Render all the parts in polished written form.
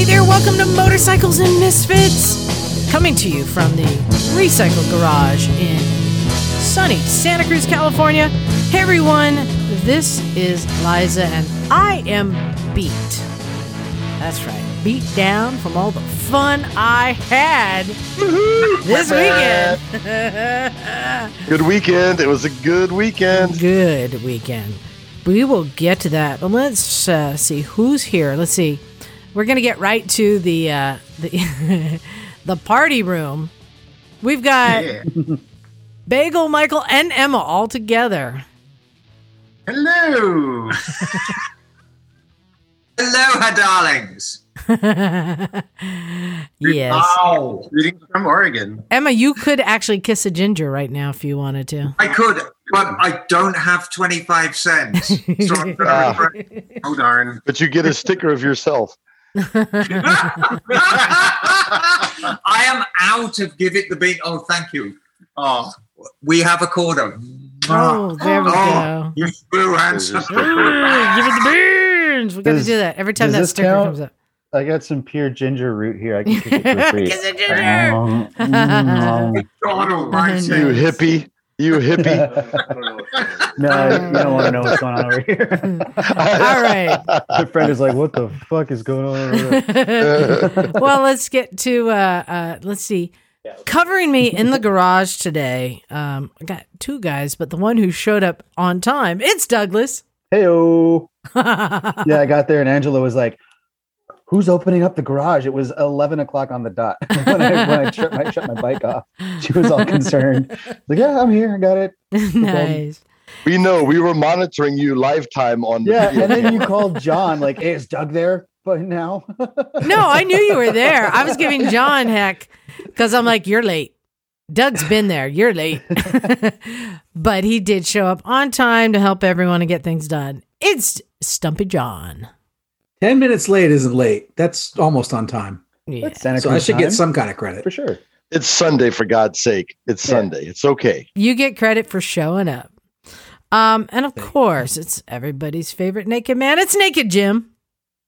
Hey there, welcome to Motorcycles and Misfits, coming to you from the Recycle garage in sunny Santa Cruz, California. Hey everyone, this is Liza and I am beat. That's right, beat down from all the fun I had this weekend. Good weekend. It was a good weekend. Good weekend. We will get to that. Let's see who's here. Let's see. We're going to get right to the the party room. We've got Bagel, Michael, and Emma all together. Hello. Aloha, darlings. Yes. Wow. Greetings from Oregon. Emma, you could actually kiss a ginger right now if you wanted to. I could, but I don't have 25 cents. So I'm oh, darn. But you get a sticker of yourself. I am out of Give It the Beat. Oh, thank you. Oh, we have a quarter. Oh, there we go. You blew answers. Give it the beat. We've got to do that every time that sticker comes up. I got some pure ginger root here. I can kick it for free. You hippie. No, you don't want to know what's going on over here. All right. My friend is like, what the fuck is going on over here? Well, let's get to, let's see. Covering me in the garage today, I got two guys, but the one who showed up on time, it's Douglas. Hey-o. Yeah, I got there and Angela was like, who's opening up the garage? It was 11 o'clock on the dot when I shut my bike off. She was all concerned. Like, yeah, I'm here. I got it. Nice. We know. We were monitoring you live time on the video. And then you called John like, hey, is Doug there but now? No, I knew you were there. I was giving John heck because I'm like, you're late. Doug's been there. You're late. But he did show up on time to help everyone and get things done. It's Stumpy John. 10 minutes late isn't late. That's almost on time. Yeah. So I should get some kind of credit. For sure. It's Sunday, for God's sake. It's Sunday. It's okay. You get credit for showing up. And of course, it's everybody's favorite naked man. It's Naked Jim.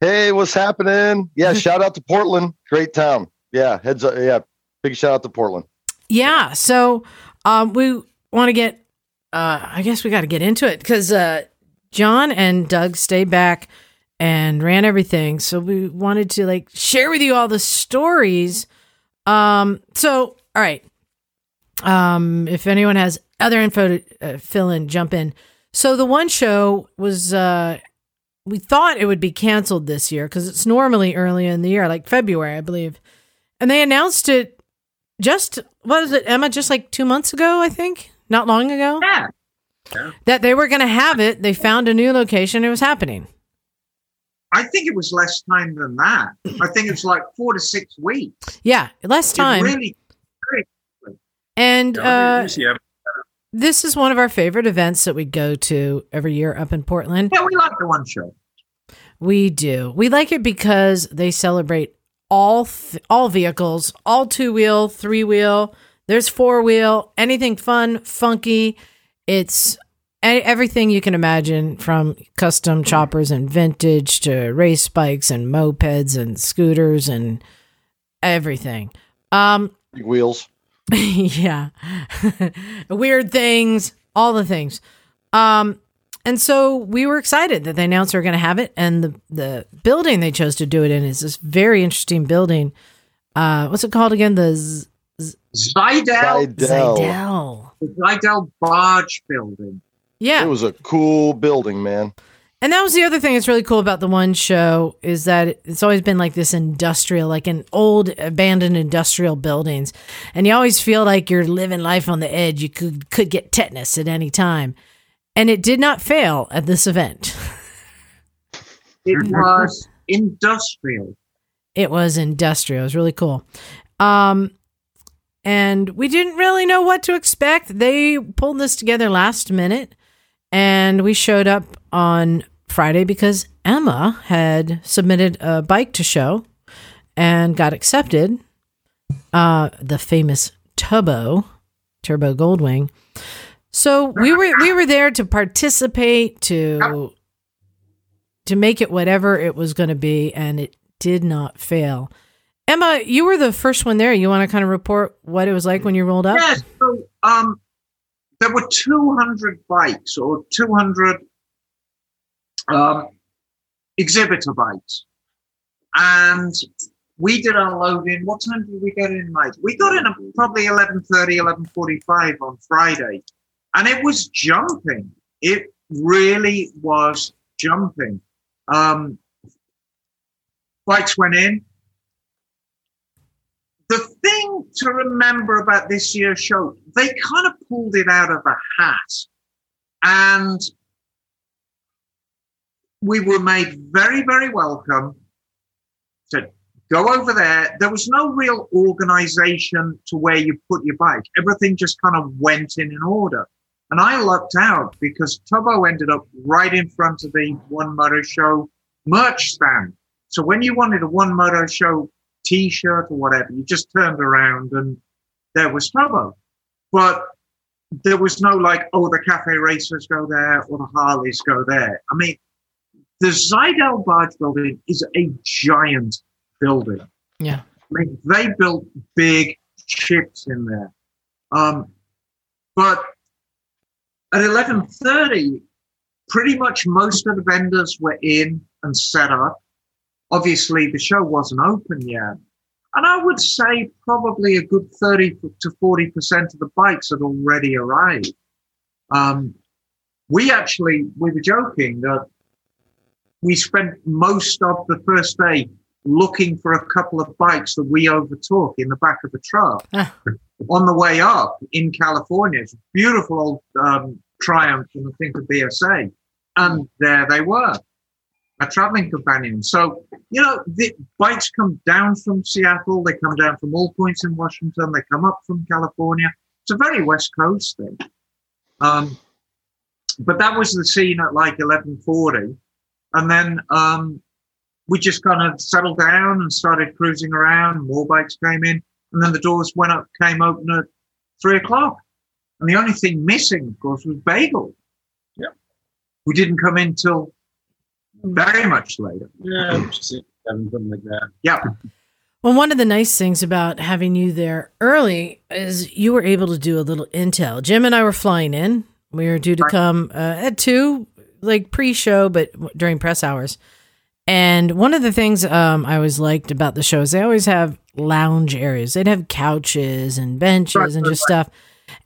Hey, what's happening? Yeah, shout out to Portland. Great town. Yeah, heads up. Yeah, big shout out to Portland. Yeah, so we want to get, I guess we got to get into it because John and Doug stayed back and ran everything. So we wanted to like share with you all the stories. So, all right. If anyone has other info to fill in, jump in. So the one show was, we thought it would be canceled this year because it's normally early in the year, like February, I believe. And they announced it. Just like 2 months ago, I think, not long ago, that they were going to have it. They found a new location. It was happening. I think it was less time than that. I think it's like 4 to 6 weeks. Yeah, less time. Really, and this is one of our favorite events that we go to every year up in Portland. Yeah, we like the one show. We do. We like it because they celebrate all vehicles, all two-wheel, three-wheel, there's four-wheel, anything fun, funky. It's everything you can imagine, from custom choppers and vintage to race bikes and mopeds and scooters and everything. Big wheels. Yeah. Weird things, all the things. And so we were excited that they announced they were going to have it. And the building they chose to do it in is this very interesting building. What's it called again? The Zidell. The Zidell Barge Building. Yeah. It was a cool building, man. And that was the other thing that's really cool about the one show is that it's always been like this industrial, like an old abandoned industrial buildings. And you always feel like you're living life on the edge. You could get tetanus at any time. And it did not fail at this event. It was industrial. It was industrial. It was really cool. And we didn't really know what to expect. They pulled this together last minute. And we showed up on Friday because Emma had submitted a bike to show and got accepted. The famous Turbo Goldwing. So we were there to participate, to make it whatever it was going to be, and it did not fail. Emma, you were the first one there. You want to kind of report what it was like when you rolled up? Yes. So, there were 200 bikes or 200 exhibitor bikes. And we did our load in. What time did we get in, Mike? We got in probably 11:30, 11:45 on Friday. And it was jumping. It really was jumping. Bikes went in. The thing to remember about this year's show, they kind of pulled it out of a hat, and we were made very, very welcome to go over there. There was no real organization to where you put your bike. Everything just kind of went in an order. And I lucked out because Tubbo ended up right in front of the One Moto Show merch stand. So when you wanted a One Moto Show T-shirt or whatever, you just turned around and there was Tubbo. But there was no like, oh, the cafe racers go there or the Harleys go there. I mean, the Zidell Barge Building is a giant building. Yeah. I mean, they built big ships in there. But at 11:30, pretty much most of the vendors were in and set up. Obviously, the show wasn't open yet. And I would say probably a good 30 to 40% of the bikes had already arrived. We were joking that we spent most of the first day looking for a couple of bikes that we overtook in the back of a truck on the way up in California. It's a beautiful old Triumph from the thing to BSA. And there they were. A traveling companion. So, you know, the bikes come down from Seattle, they come down from all points in Washington, they come up from California. It's a very West Coast thing. But that was the scene at like 11:40. And then we just kind of settled down and started cruising around. More bikes came in. And then the doors came open at 3 o'clock. And the only thing missing, of course, was Bagel. Yeah. We didn't come in till very much later. Yeah, something like that. Yeah. Well, one of the nice things about having you there early is you were able to do a little intel. Jim and I were flying in. We were due to come at 2, like pre-show, but during press hours. And one of the things I always liked about the shows, they always have lounge areas. They'd have couches and benches and just stuff.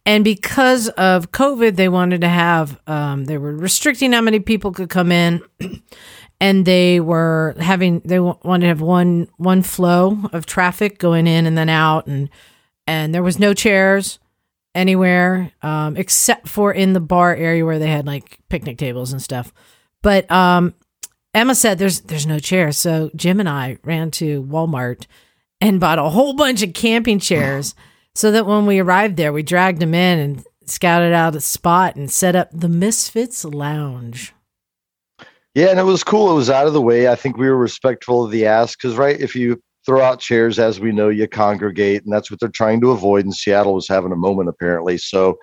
And because of COVID, they wanted to have, they were restricting how many people could come in, and they were having, they wanted to have one flow of traffic going in and then out, and there was no chairs anywhere, except for in the bar area where they had like picnic tables and stuff. But, Emma said there's no chairs. So Jim and I ran to Walmart and bought a whole bunch of camping chairs. So that when we arrived there, we dragged them in and scouted out a spot and set up the Misfits Lounge. Yeah, and it was cool. It was out of the way. I think we were respectful of the ask because, right, if you throw out chairs, as we know, you congregate, and that's what they're trying to avoid. And Seattle was having a moment, apparently. So,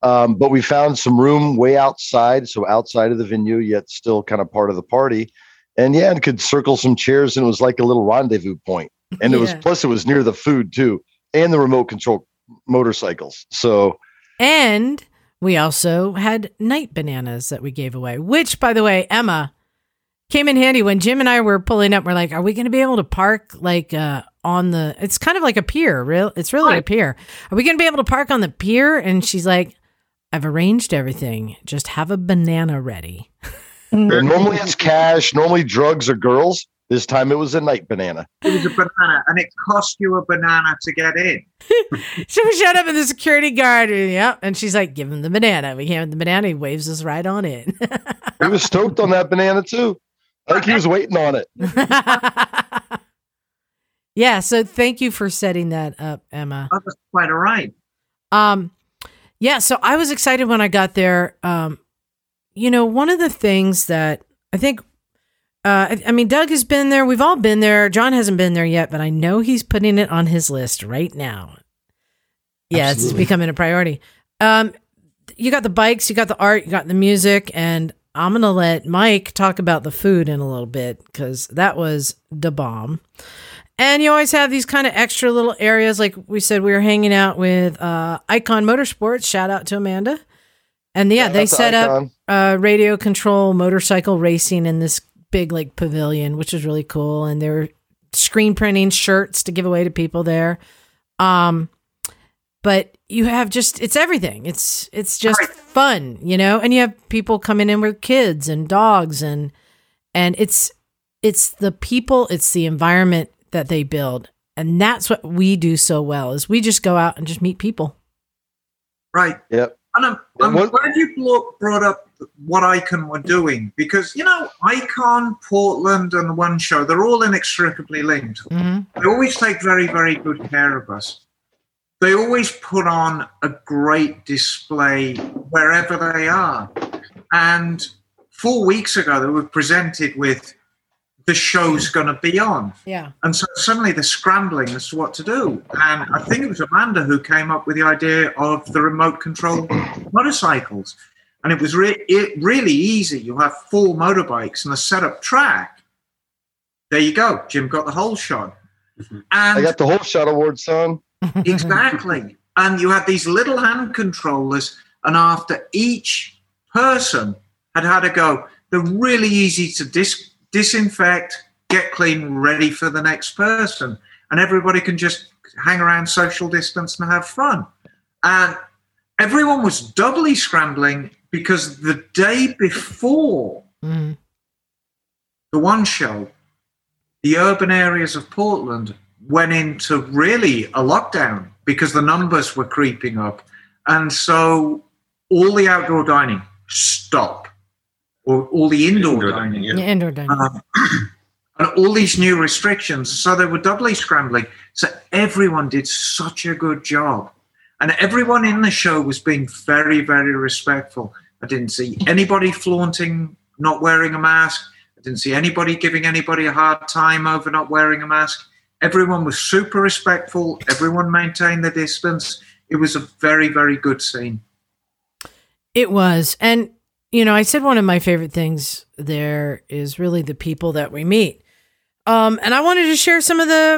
but we found some room way outside, so outside of the venue, yet still kind of part of the party. And yeah, it could circle some chairs, and it was like a little rendezvous point. And it was, plus, it was near the food too. And the remote control motorcycles. So, and we also had night bananas that we gave away, which, by the way, Emma, came in handy when Jim and I were pulling up. We're like, are we going to be able to park like on the, it's kind of like a pier. It's really a pier. Are we going to be able to park on the pier? And she's like, I've arranged everything. Just have a banana ready. Normally it's cash. Normally drugs or girls. This time it was a night banana. It was a banana, and it cost you a banana to get in. So we showed up at the security guard, and she's like, give him the banana. We hand him the banana, he waves us right on in. He was stoked on that banana, too. I think he was waiting on it. Yeah, so thank you for setting that up, Emma. Oh, that's quite all right. Yeah, so I was excited when I got there. One of the things that I think... Doug has been there. We've all been there. John hasn't been there yet, but I know he's putting it on his list right now. Yeah, Absolutely. It's becoming a priority. You got the bikes, you got the art, you got the music, and I'm going to let Mike talk about the food in a little bit because that was the bomb. And you always have these kind of extra little areas. Like we said, we were hanging out with Icon Motorsports. Shout out to Amanda. And yeah, they set up radio control motorcycle racing in this big like pavilion, which is really cool. And they were screen printing shirts to give away to people there. But you have just, it's everything. It's just fun, you know, and you have people coming in with kids and dogs and it's the people, it's the environment that they build. And that's what we do so well is we just go out and just meet people. Right. Yep. And I'm glad you brought up what Icon were doing because, you know, Icon, Portland, and the One Show, they're all inextricably linked. Mm-hmm. They always take very, very good care of us. They always put on a great display wherever they are. And 4 weeks ago, they were presented with the show's going to be on. Yeah. And so suddenly they're scrambling as to what to do. And I think it was Amanda who came up with the idea of the remote control motorcycles. And it was really easy. You have four motorbikes and a set-up track. There you go. Jim got the whole shot. And I got the whole shot award, son. Exactly. And you had these little hand controllers, and after each person had a go, they're really easy to disinfect, get clean, ready for the next person. And everybody can just hang around, social distance, and have fun. And everyone was doubly scrambling because the day before the One Show, the urban areas of Portland went into really a lockdown because the numbers were creeping up. And so all the outdoor dining stopped. Or all the indoor dining. Yeah. Indoor dining. And all these new restrictions. So they were doubly scrambling. So everyone did such a good job. And everyone in the show was being very, very respectful. I didn't see anybody flaunting not wearing a mask. I didn't see anybody giving anybody a hard time over not wearing a mask. Everyone was super respectful. Everyone maintained their distance. It was a very, very good scene. It was. And you know, I said one of my favorite things there is really the people that we meet. And I wanted to share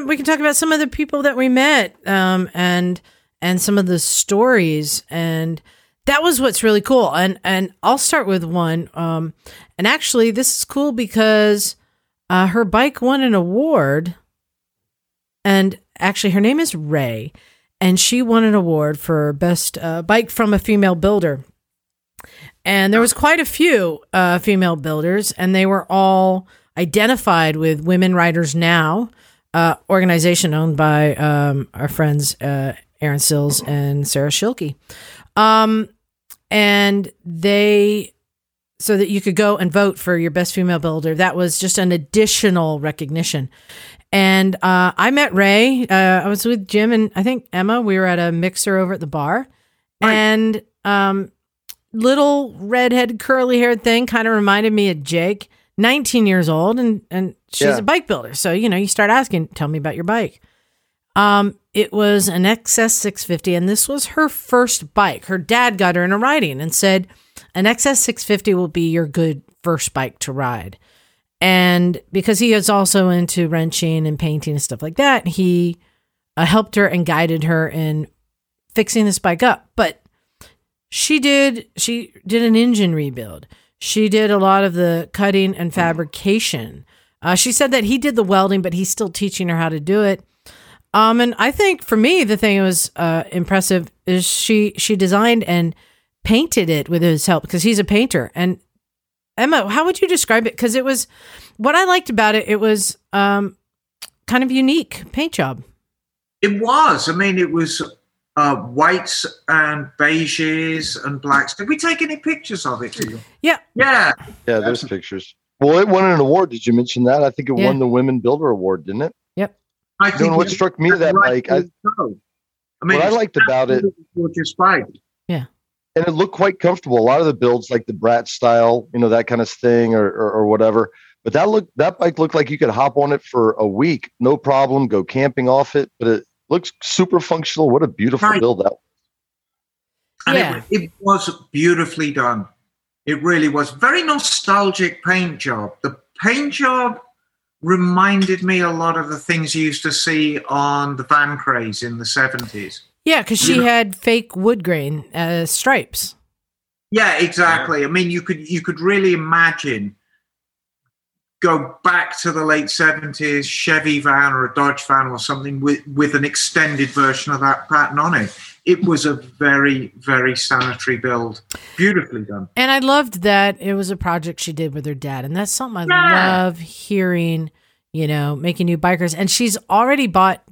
we can talk about some of the people that we met and some of the stories. And that was what's really cool. And I'll start with one. And actually, this is cool because her bike won an award. And actually, her name is Ray. And she won an award for best bike from a female builder. And there was quite a few female builders, and they were all identified with Women Riders Now, organization owned by our friends Aaron Sills and Sarah Schilke. And they, so that you could go and vote for your best female builder, that was just an additional recognition. And I met Ray. I was with Jim and I think Emma. We were at a mixer over at the bar. Right. And little redhead curly haired thing kind of reminded me of Jake, 19 years old. And she's a bike builder. So, you know, you start asking, tell me about your bike. It was an XS 650 and this was her first bike. Her dad got her into riding and said, an XS 650 will be your good first bike to ride. And because he is also into wrenching and painting and stuff like that, he helped her and guided her in fixing this bike up. But She did an engine rebuild. She did a lot of the cutting and fabrication. She said that he did the welding, but he's still teaching her how to do it. And I think for me, the thing that was impressive is she designed and painted it with his help because he's a painter. And Emma, how would you describe it? Because it was, what I liked about it, it was kind of unique paint job. It was. I mean, it was whites and beiges and blacks. Did we take any pictures of it? Yeah, there's pictures. Well, it won an award. Did you mention that? I think it won the Women Builder Award, didn't it? Yep. I think what struck me that right like I mean, what I liked about it, gorgeous bike. Yeah, and it looked quite comfortable. A lot of the builds, like the Brat style, you know, that kind of thing, or whatever. But that bike looked like you could hop on it for a week, no problem. Go camping off it, but it looks super functional. What a beautiful build that was. And it was beautifully done. It really was. Very nostalgic paint job. The paint job reminded me a lot of the things you used to see on the van craze in the 70s. Yeah, because she had fake wood grain stripes. Yeah, exactly. Yeah. I mean, you could really imagine, go back to the late 70s, Chevy van or a Dodge van or something with an extended version of that pattern on it. It was a very, very sanitary build. Beautifully done. And I loved that it was a project she did with her dad. And that's something I love hearing, you know, making new bikers. And she's already got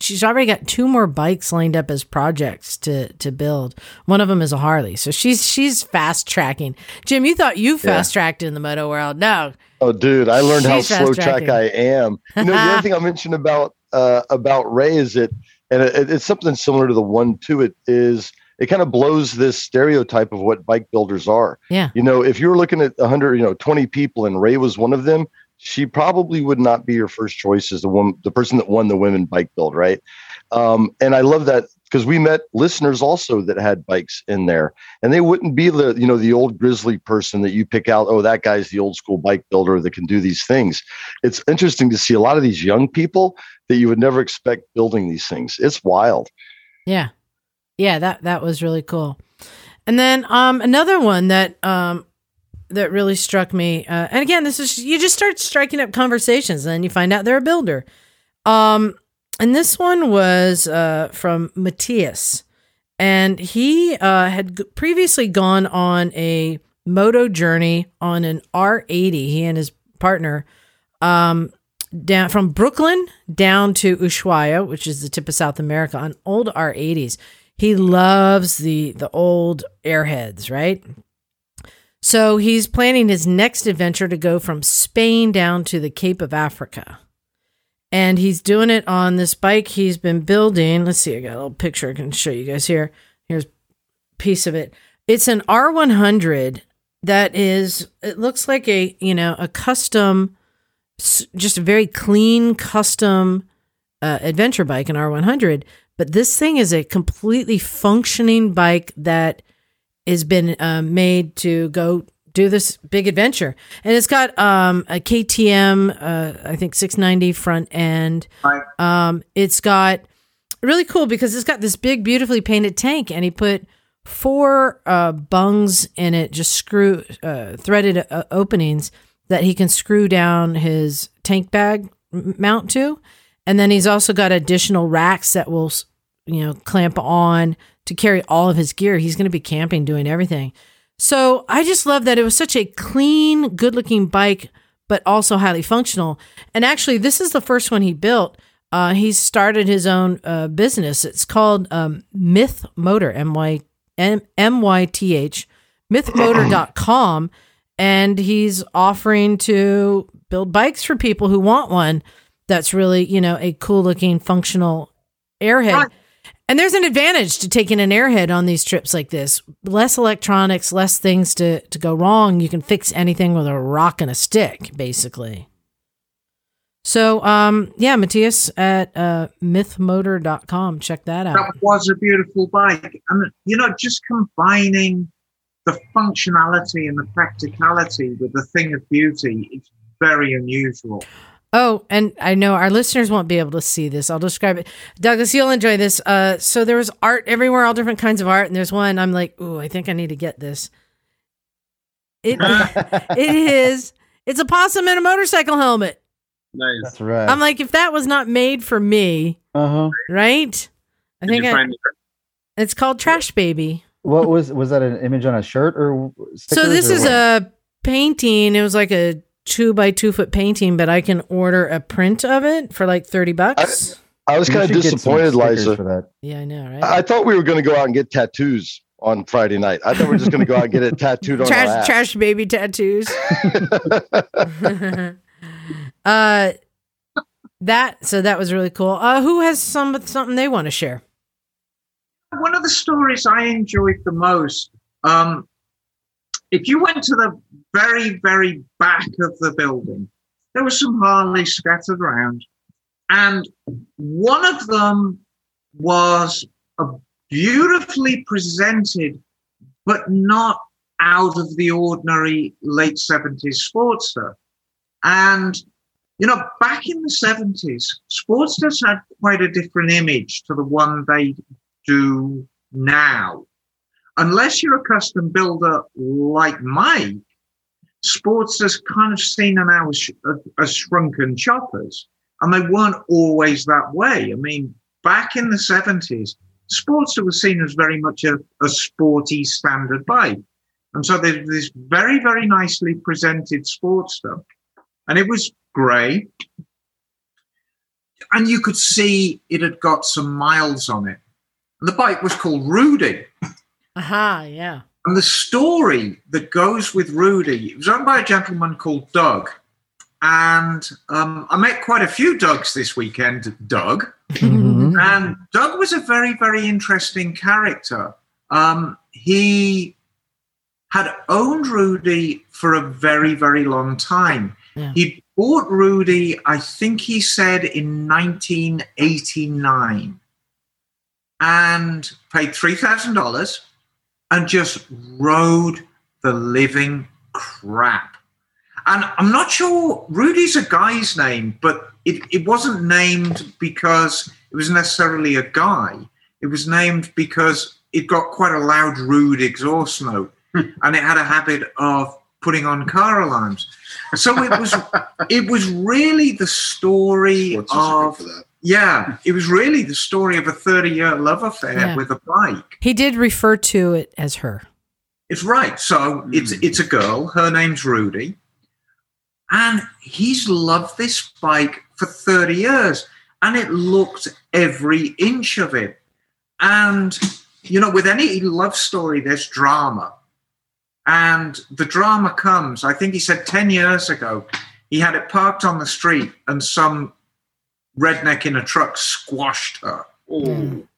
two more bikes lined up as projects to build. One of them is a Harley. So she's fast tracking. Jim, you thought you fast tracked in the moto world. No. Oh, dude, I learned how slow track I am. You know, the other thing I mentioned about Ray is that, and it's something similar to the 1-2. It is. It kind of blows this stereotype of what bike builders are. Yeah. You know, if you were looking at 20 people, and Ray was one of them, she probably would not be your first choice as the person that won the women bike build, right? And I love that because we met listeners also that had bikes in there, and they wouldn't be the old grizzly person that you pick out. Oh, that guy's the old school bike builder that can do these things. It's interesting to see a lot of these young people that you would never expect building these things. It's wild. Yeah. Yeah. That was really cool. And then, another one that really struck me. And again, this is, you just start striking up conversations and then you find out they're a builder. And this one was, from Matthias, and he, had previously gone on a moto journey on an R80. He and his partner, down from Brooklyn down to Ushuaia, which is the tip of South America, on old R80s. He loves the old airheads, right? So he's planning his next adventure to go from Spain down to the Cape of Africa. And he's doing it on this bike he's been building. Let's see, I got a little picture I can show you guys here. Here's a piece of it. It's an R100 that is, it looks like a custom, just a very clean custom adventure bike, an R100, but this thing is a completely functioning bike that has been made to go do this big adventure, and it's got a KTM, I think 690 front end. It's got really cool because it's got this big, beautifully painted tank, and he put four bungs in it, just threaded openings that he can screw down his tank bag mount to. And then he's also got additional racks that will, clamp on to carry all of his gear. He's going to be camping, doing everything. So I just love that it was such a clean, good looking bike, but also highly functional. And actually, this is the first one he built. He started his own business. It's called Myth Motor, MYTH, mythmotor.com. And he's offering to build bikes for people who want one that's really, a cool-looking, functional airhead. And there's an advantage to taking an airhead on these trips like this. Less electronics, less things to go wrong. You can fix anything with a rock and a stick, basically. So, Matthias at mythmotor.com. Check that out. That was a beautiful bike. And, just combining the functionality and the practicality with the thing of beauty is very unusual. Oh, and I know our listeners won't be able to see this. I'll describe it. Douglas, you'll enjoy this. So there was art everywhere, all different kinds of art. And there's one I'm like, ooh, I think I need to get this. It's a possum in a motorcycle helmet. Nice. That's right. I'm like, if that was not made for me, right? It's called Trash Baby. What was that an image on a shirt or stickers? So this is a painting. It was like a 2 by 2 foot painting, but I can order a print of it for like $30. I was kind of disappointed, Liza. For that. Yeah, I know, right? I thought we were going to go out and get tattoos on Friday night. I thought we were just going to go out and get it tattooed on our ass. Trash baby tattoos. So that was really cool. Who has something they want to share? One of the stories I enjoyed the most, if you went to the very, very back of the building, there were some Harleys scattered around. And one of them was a beautifully presented, but not out of the ordinary late 70s Sportster. And, you know, back in the 70s, Sportsters had quite a different image to the one they do now. Unless you're a custom builder like Mike, Sportsters kind of seen them now as shrunken choppers, and they weren't always that way. I mean, back in the 70s, Sportster was seen as very much a sporty standard bike. And so there's this very, very nicely presented Sportster. And it was grey. And you could see it had got some miles on it. And the bike was called Rudy. Aha, yeah. And the story that goes with Rudy, it was owned by a gentleman called Doug. And I met quite a few Dougs this weekend, Doug. Mm-hmm. And Doug was a very, very interesting character. He had owned Rudy for a very, very long time. Yeah. He bought Rudy, I think he said, in 1989 and paid $3,000 and just rode the living crap. And I'm not sure, Rudy's a guy's name, but it wasn't named because it was necessarily a guy. It was named because it got quite a loud, rude exhaust note, and it had a habit of putting on car alarms. So it was really the story of... Yeah, it was really the story of a 30-year love affair with a bike. He did refer to it as her. It's right. So it's a girl. Her name's Rudy. And he's loved this bike for 30 years, and it looked every inch of it. And, you know, with any love story, there's drama. And the drama comes, I think he said 10 years ago, he had it parked on the street and some redneck in a truck squashed her. Ooh.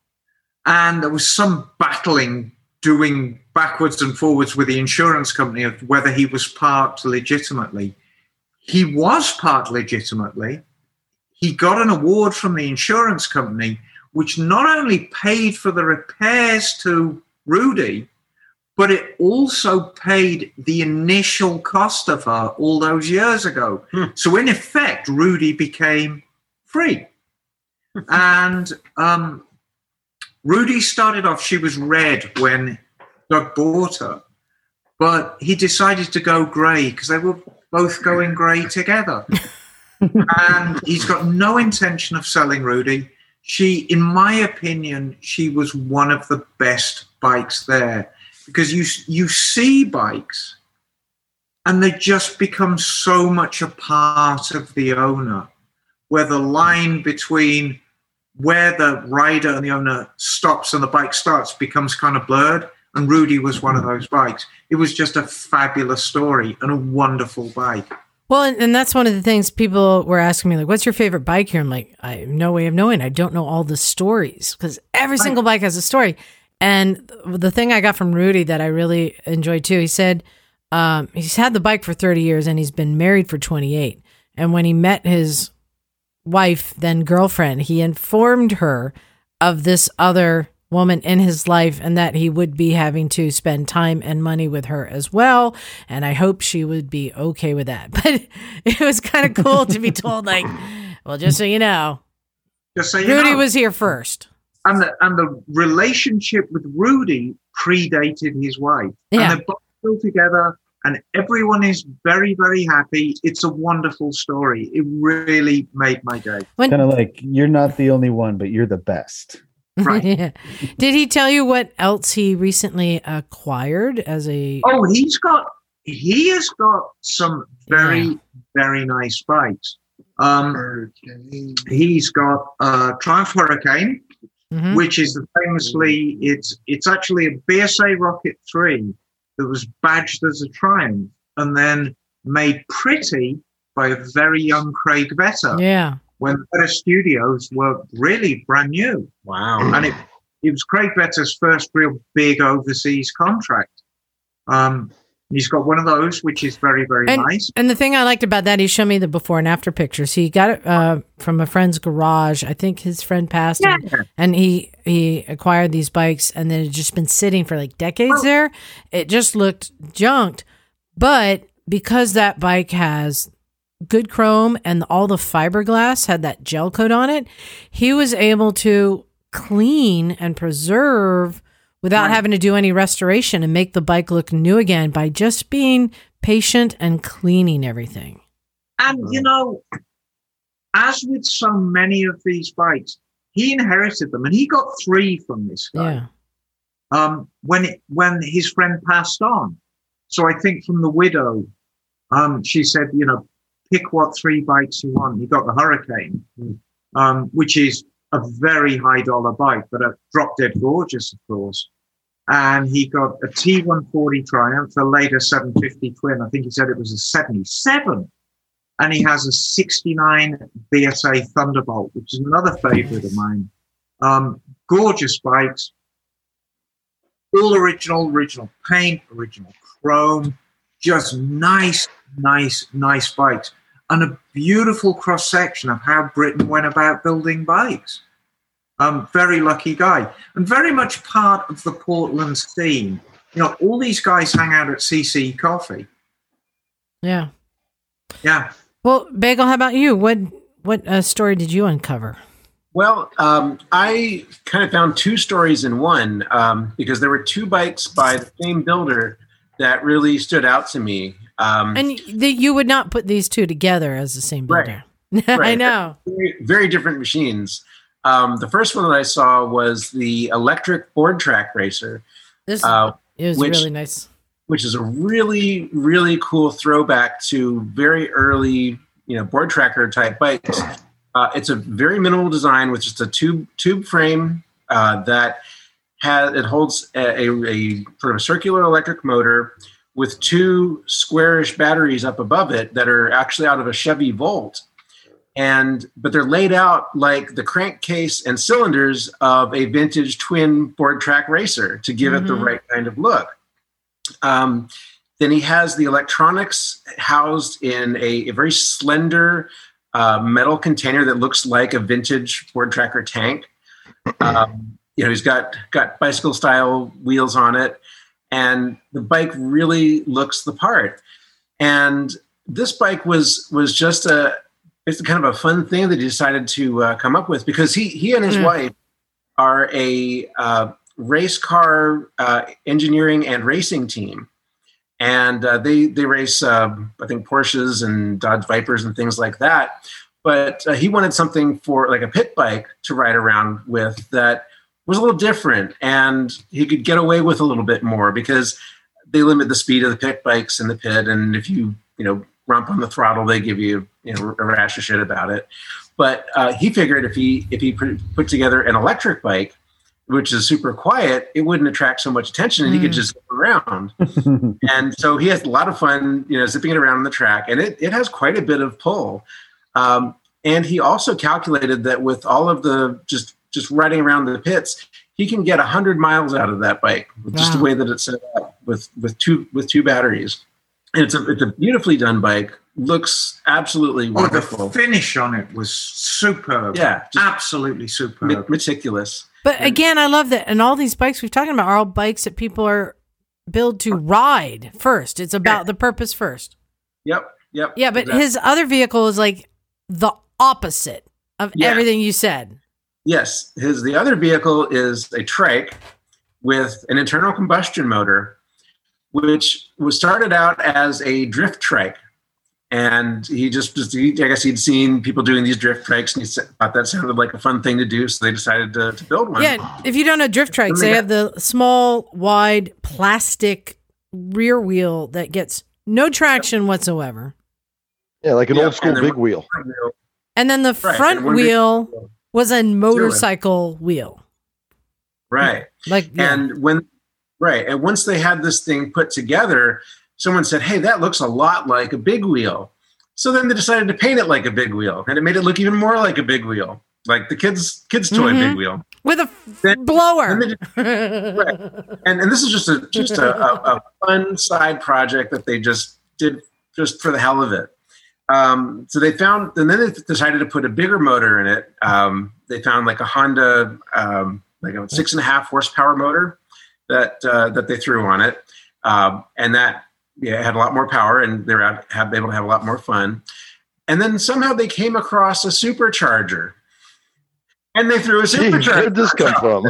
And there was some battling, doing backwards and forwards with the insurance company of whether he was parked legitimately. He was parked legitimately. He got an award from the insurance company, which not only paid for the repairs to Rudy, but it also paid the initial cost of her all those years ago. So in effect, Rudy became free. And Rudy started off, she was red when Doug bought her, but he decided to go grey because they were both going grey together. And he's got no intention of selling Rudy. She, in my opinion, she was one of the best bikes there. Because you see bikes and they just become so much a part of the owner, where the line between where the rider and the owner stops and the bike starts becomes kind of blurred. And Rudy was one of those bikes. It was just a fabulous story and a wonderful bike. Well, and that's one of the things people were asking me, like, what's your favorite bike here? I'm like, I have no way of knowing. I don't know all the stories because every single bike has a story. And the thing I got from Rudy that I really enjoyed too, he said he's had the bike for 30 years and he's been married for 28. And when he met his wife, then girlfriend, he informed her of this other woman in his life and that he would be having to spend time and money with her as well. And I hope she would be okay with that. But it was kind of cool to be told, like, well, just so you know, Rudy was here first. And the relationship with Rudy predated his wife. Yeah. And they're both still together, and everyone is very, very happy. It's a wonderful story. It really made my day. Kind of like, you're not the only one, but you're the best. Right. Yeah. Did he tell you what else he recently acquired as a... Oh, he has got some very, very nice bikes. He's got a Triumph Hurricane. Mm-hmm. Which is famously, it's actually a BSA Rocket 3 that was badged as a Triumph and then made pretty by a very young Craig Vetter. Yeah. When their studios were really brand new. Wow. And it was Craig Vetter's first real big overseas contract. He's got one of those, which is very, very nice. And the thing I liked about that, he showed me the before and after pictures. He got it from a friend's garage. I think his friend passed, and he acquired these bikes, and then it had just been sitting for like decades there. It just looked junked. But because that bike has good chrome and all the fiberglass had that gel coat on it, he was able to clean and preserve without having to do any restoration and make the bike look new again by just being patient and cleaning everything. And, you know, as with so many of these bikes, he inherited them, and he got three from this guy when his friend passed on. So I think from the widow, she said, you know, pick what three bikes you want. He got the Hurricane, which is a very high dollar bike, but a drop dead gorgeous, of course. And he got a T140 Triumph, a later 750 Twin. I think he said it was a 77. And he has a 69 BSA Thunderbolt, which is another favorite of mine. Gorgeous bikes, all original paint, original chrome, just nice bikes. And a beautiful cross-section of how Britain went about building bikes. Very lucky guy. And very much part of the Portland scene. You know, all these guys hang out at CC Coffee. Yeah. Yeah. Well, Bagel, how about you? What story did you uncover? Well, I kind of found two stories in one because there were two bikes by the same builder that really stood out to me. And you would not put these two together as the same builder. Right. I know. Very, very different machines. The first one that I saw was the electric Ford Track Racer. This is really nice. Which is a really, really cool throwback to very early, you know, board tracker type bikes. It's a very minimal design with just a tube frame that has it holds a sort of a circular electric motor with two squarish batteries up above it that are actually out of a Chevy Volt. But they're laid out like the crankcase and cylinders of a vintage twin board track racer to give it the right kind of look. Then he has the electronics housed in a very slender metal container that looks like a vintage board tracker tank. You know, he's got bicycle style wheels on it. And the bike really looks the part. And this bike was just it's kind of a fun thing that he decided to come up with because he and his wife are a race car engineering and racing team. And they race, I think, Porsches and Dodge Vipers and things like that. But he wanted something for like a pit bike to ride around with that was a little different, and he could get away with a little bit more because they limit the speed of the pit bikes in the pit, and if you rump on the throttle, they give you a rash of shit about it. But he figured if he put together an electric bike, which is super quiet, it wouldn't attract so much attention, and he could just go around. And so he has a lot of fun, you know, zipping it around on the track, and it has quite a bit of pull. And he also calculated that with all of the just riding around the pits, he can get 100 miles out of that bike with just the way that it's set up with two batteries. And it's a beautifully done bike. Looks absolutely wonderful. The finish on it was superb. Yeah, absolutely superb. Meticulous. But again, I love that. And all these bikes we've talking about are all bikes that people are built to ride first. It's about the purpose first. Yep. Yeah, but exactly. His other vehicle is like the opposite of everything you said. Yes, the other vehicle is a trike with an internal combustion motor, which was started out as a drift trike. And he I guess he'd seen people doing these drift trikes, and he thought that sounded like a fun thing to do, so they decided to build one. Yeah, if you don't know drift trikes, they have the small, wide, plastic rear wheel that gets no traction whatsoever. Yeah, like an old school big wheel. And then the front wheel was a motorcycle wheel. Right. Like, yeah. And once they had this thing put together, someone said, hey, that looks a lot like a big wheel. So then they decided to paint it like a big wheel, and it made it look even more like a big wheel, like the kids' toy big wheel. with a blower. And this is just a fun side project that they just did just for the hell of it. So they found, and then they decided to put a bigger motor in it. They found like a Honda, like a 6.5 horsepower motor that they threw on it. And that had a lot more power, and they were able to have a lot more fun. And then somehow they came across a supercharger, and they threw a supercharger. Where did this come from?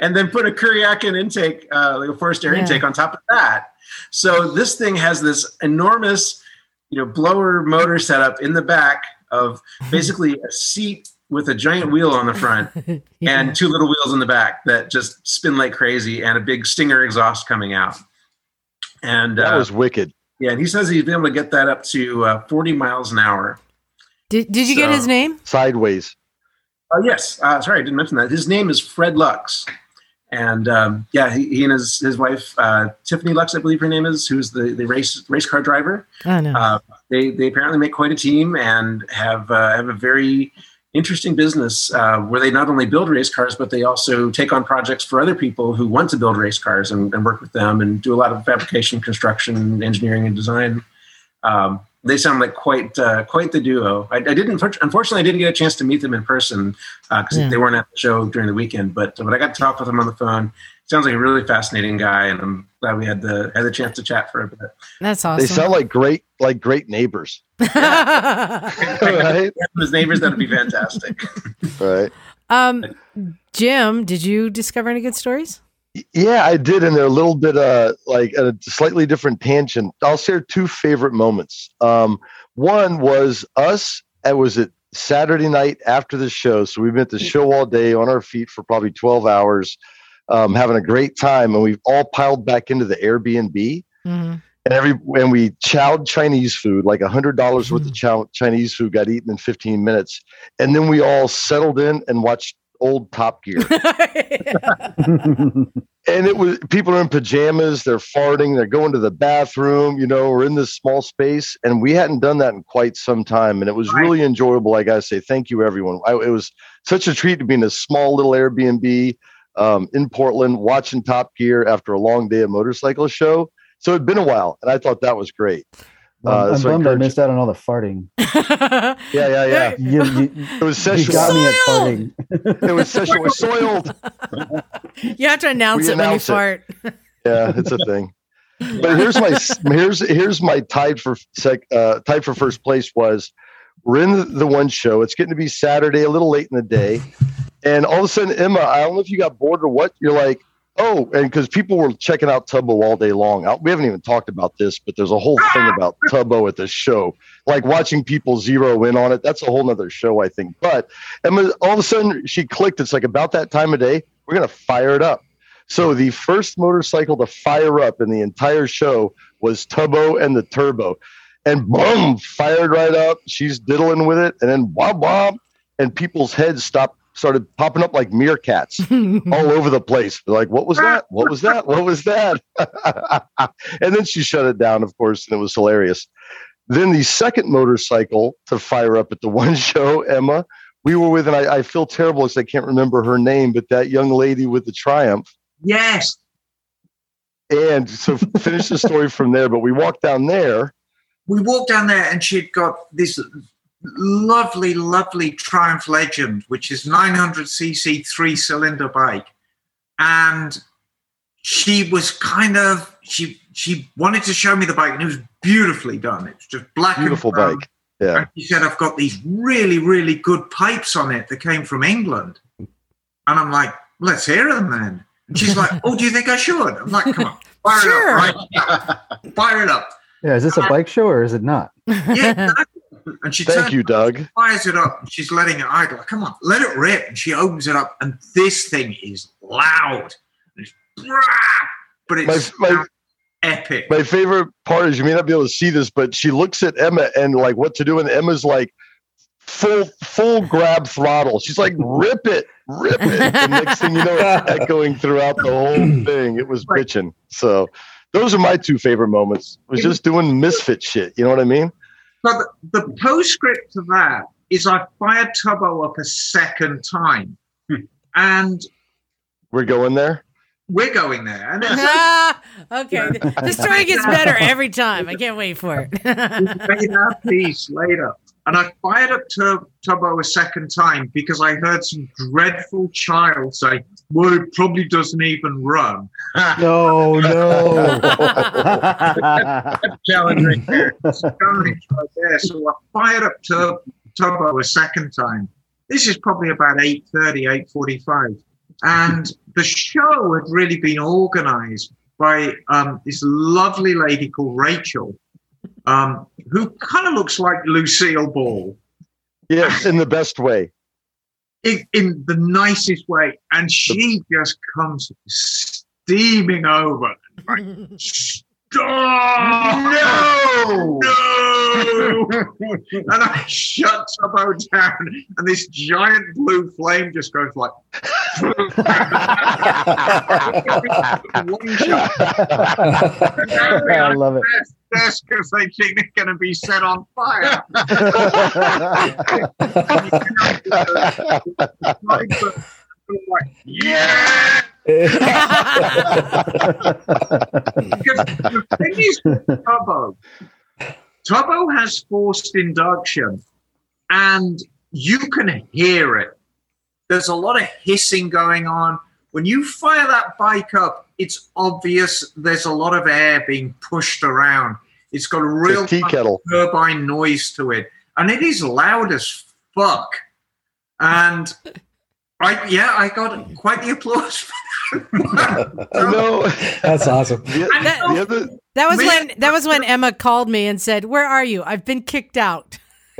And then put a Kuriakin intake, like a forced air intake on top of that. So this thing has this enormous, blower motor setup in the back of basically a seat with a giant wheel on the front and two little wheels in the back that just spin like crazy, and a big Stinger exhaust coming out. And that was wicked. Yeah, and he says he's been able to get that up to 40 miles an hour. Did you get his name? Sideways. Yes. Sorry, I didn't mention that. His name is Fred Lux. And he and his wife, Tiffany Lux, I believe her name is, who's the race car driver. Oh, no. They apparently make quite a team and have a very interesting business where they not only build race cars, but they also take on projects for other people who want to build race cars and work with them and do a lot of fabrication, construction, engineering, and design. They sound like quite the duo. Unfortunately, I didn't get a chance to meet them in person because they weren't at the show during the weekend. But I got to talk with them on the phone. Sounds like a really fascinating guy, and I'm glad we had the chance to chat for a bit. That's awesome. They sound like great neighbors. Yeah. Right? As neighbors, that'd be fantastic. Right. Jim, did you discover any good stories? Yeah, I did, and they're a little bit like a slightly different tangent. I'll share two favorite moments. One was us. It was at Saturday night after the show, so we've been at the show all day on our feet for probably 12 hours. Having a great time, and we've all piled back into the Airbnb, and we chowed Chinese food, like $100 worth of Chinese food got eaten in 15 minutes, and then we all settled in and watched old Top Gear. And it was, people are in pajamas, they're farting, they're going to the bathroom, we're in this small space, and we hadn't done that in quite some time, and it was really enjoyable. I gotta say, thank you everyone. It was such a treat to be in a small little Airbnb in Portland, watching Top Gear after a long day of motorcycle show. So it'd been a while, and I thought that was great. I'm bummed I missed out on all the farting. Yeah. It was session. You got me at farting. It was session. It was soiled. You have to announce it when you fart. Yeah, it's a thing. But here's my tied for first place was, we're in the one show. It's getting to be Saturday, a little late in the day. And all of a sudden, Emma, I don't know if you got bored or what. You're like, oh, and because people were checking out Tubbo all day long. We haven't even talked about this, but there's a whole thing about Tubbo at this show. Like watching people zero in on it. That's a whole nother show, I think. But Emma, all of a sudden, she clicked. It's like, about that time of day, we're going to fire it up. So the first motorcycle to fire up in the entire show was Tubbo and the Turbo. And boom, fired right up. She's diddling with it. And then womp womp. And people's heads started popping up like meerkats all over the place. They're like, what was that? What was that? What was that? And then she shut it down, of course, and it was hilarious. Then the second motorcycle to fire up at the one show, Emma, we were with, and I feel terrible because I can't remember her name, but that young lady with the Triumph. Yes. And so finish the story from there, but we walked down there. We walked down there, and she'd got this lovely Triumph Legend, which is 900cc 3-cylinder bike, and she was she wanted to show me the bike, and it was beautifully done. It was just black, beautiful and brown bike. Yeah, and she said, I've got these really, really good pipes on it that came from England, and I'm like, let's hear them then. And she's like, oh, do you think I should? I'm like, come on, fire sure. it up, right? Fire it up. Yeah, is this a bike show or is it not? Yeah. And she thank you, Doug. She fires it up. And she's letting it idle. Come on, let it rip. And she opens it up, and this thing is loud. It's but it's epic. My favorite part is, you may not be able to see this, but she looks at Emma and like what to do, and Emma's like full grab throttle. She's like, rip it. The next thing you know, it's echoing throughout the whole thing. It was bitching. So those are my two favorite moments. It was just doing misfit shit. You know what I mean? But the postscript to that is I fired Tubbo up a second time. And we're going there? We're going there. And okay. The story gets better every time. I can't wait for it. Made our piece later. And I fired up Tubbo a second time because I heard some dreadful child say, well, it probably doesn't even run. No, no. Challenging. So I fired up Tubbo a second time. This is probably about 8:30, 8:45. And the show had really been organized by this lovely lady called Rachel, who kind of looks like Lucille Ball. Yes, in the best way. In the nicest way. And she just comes steaming over. Like, oh, no! And I shut Tubbo down, and this giant blue flame just goes like... I love it. That's because they think they're going to be set on fire. Yeah! Because the thing is with Tubbo has forced induction, and you can hear it. There's a lot of hissing going on. When you fire that bike up, it's obvious there's a lot of air being pushed around. It's got a real turbine noise to it, and it is loud as fuck. And I got quite the applause for that. No, that's awesome. That was when Emma called me and said, "Where are you? I've been kicked out."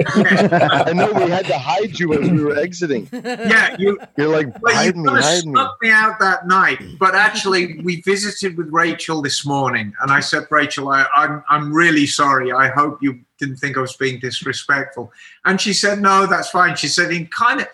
I know we had to hide you as we were exiting. Yeah, you're like, hide me. Stuck me out that night. But actually, we visited with Rachel this morning, and I said, Rachel, I'm really sorry. I hope you didn't think I was being disrespectful. And she said, no, that's fine. She said, I'm kind of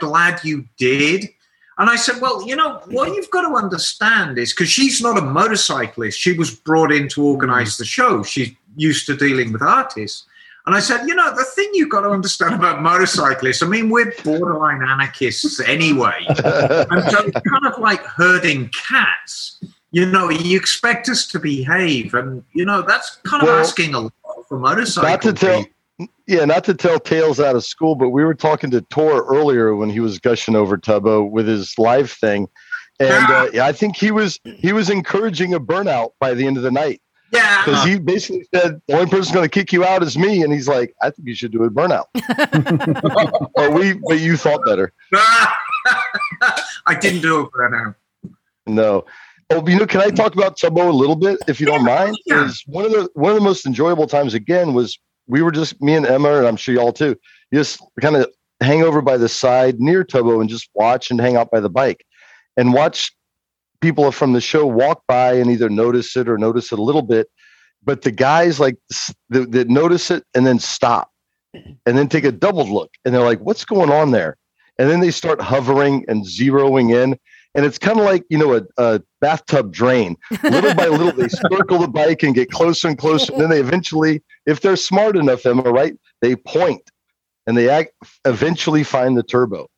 glad you did. And I said, well, you know, what you've got to understand is, because she's not a motorcyclist. She was brought in to organize the show. She's used to dealing with artists. And I said, you know, the thing you've got to understand about motorcyclists, I mean, we're borderline anarchists anyway. And so it's kind of like herding cats. You know, you expect us to behave. And, you know, that's kind of asking a lot for motorcyclists. Not to tell tales out of school, but we were talking to Tor earlier when he was gushing over Tubbo with his live thing. And I think he was encouraging a burnout by the end of the night. Yeah, because he basically said the only person going to kick you out is me, and he's like, "I think you should do a burnout." but you thought better. I didn't do a burnout. No. Oh, you know, can I talk about Tubbo a little bit, if you don't mind? Yeah. Is one of the most enjoyable times again was we were just me and Emma, and I'm sure y'all too, just kind of hang over by the side near Tubbo and just watch and hang out by the bike and watch people from the show walk by and either notice it or notice it a little bit, but the guys like that notice it and then stop and then take a double look. And they're like, what's going on there? And then they start hovering and zeroing in. And it's kind of like, you know, a bathtub drain. Little by little, they circle the bike and get closer and closer. And then they eventually, if they're smart enough, Emma, right, they point and they eventually find the Tubbo.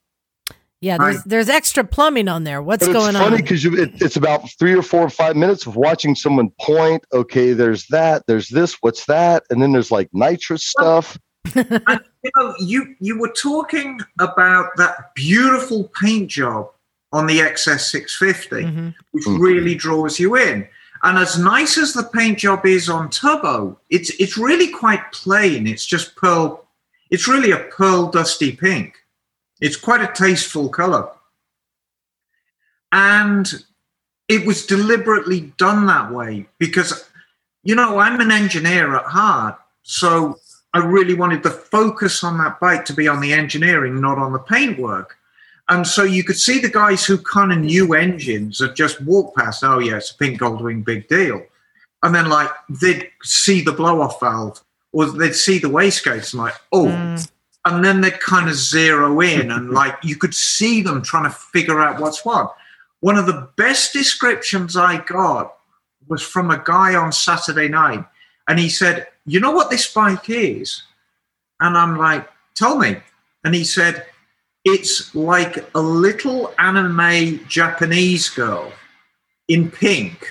Yeah, there's extra plumbing on there. What's going on? It's funny because it's about 3 or 4 or 5 minutes of watching someone point. Okay, there's that. There's this. What's that? And then there's like nitrous stuff. And, you know, you were talking about that beautiful paint job on the XS650, which really draws you in. And as nice as the paint job is on Tubbo, it's really quite plain. It's just pearl. It's really a pearl dusty pink. It's quite a tasteful color. And it was deliberately done that way because, you know, I'm an engineer at heart. So I really wanted the focus on that bike to be on the engineering, not on the paintwork. And so you could see the guys who kind of knew engines that just walked past, oh, yeah, it's a pink Goldwing, big deal. And then, like, they'd see the blow-off valve or they'd see the wastegates and like, oh, And then they kind of zero in and like you could see them trying to figure out what's what. One of the best descriptions I got was from a guy on Saturday night. And he said, you know what this bike is? And I'm like, told me. And he said, it's like a little anime Japanese girl in pink.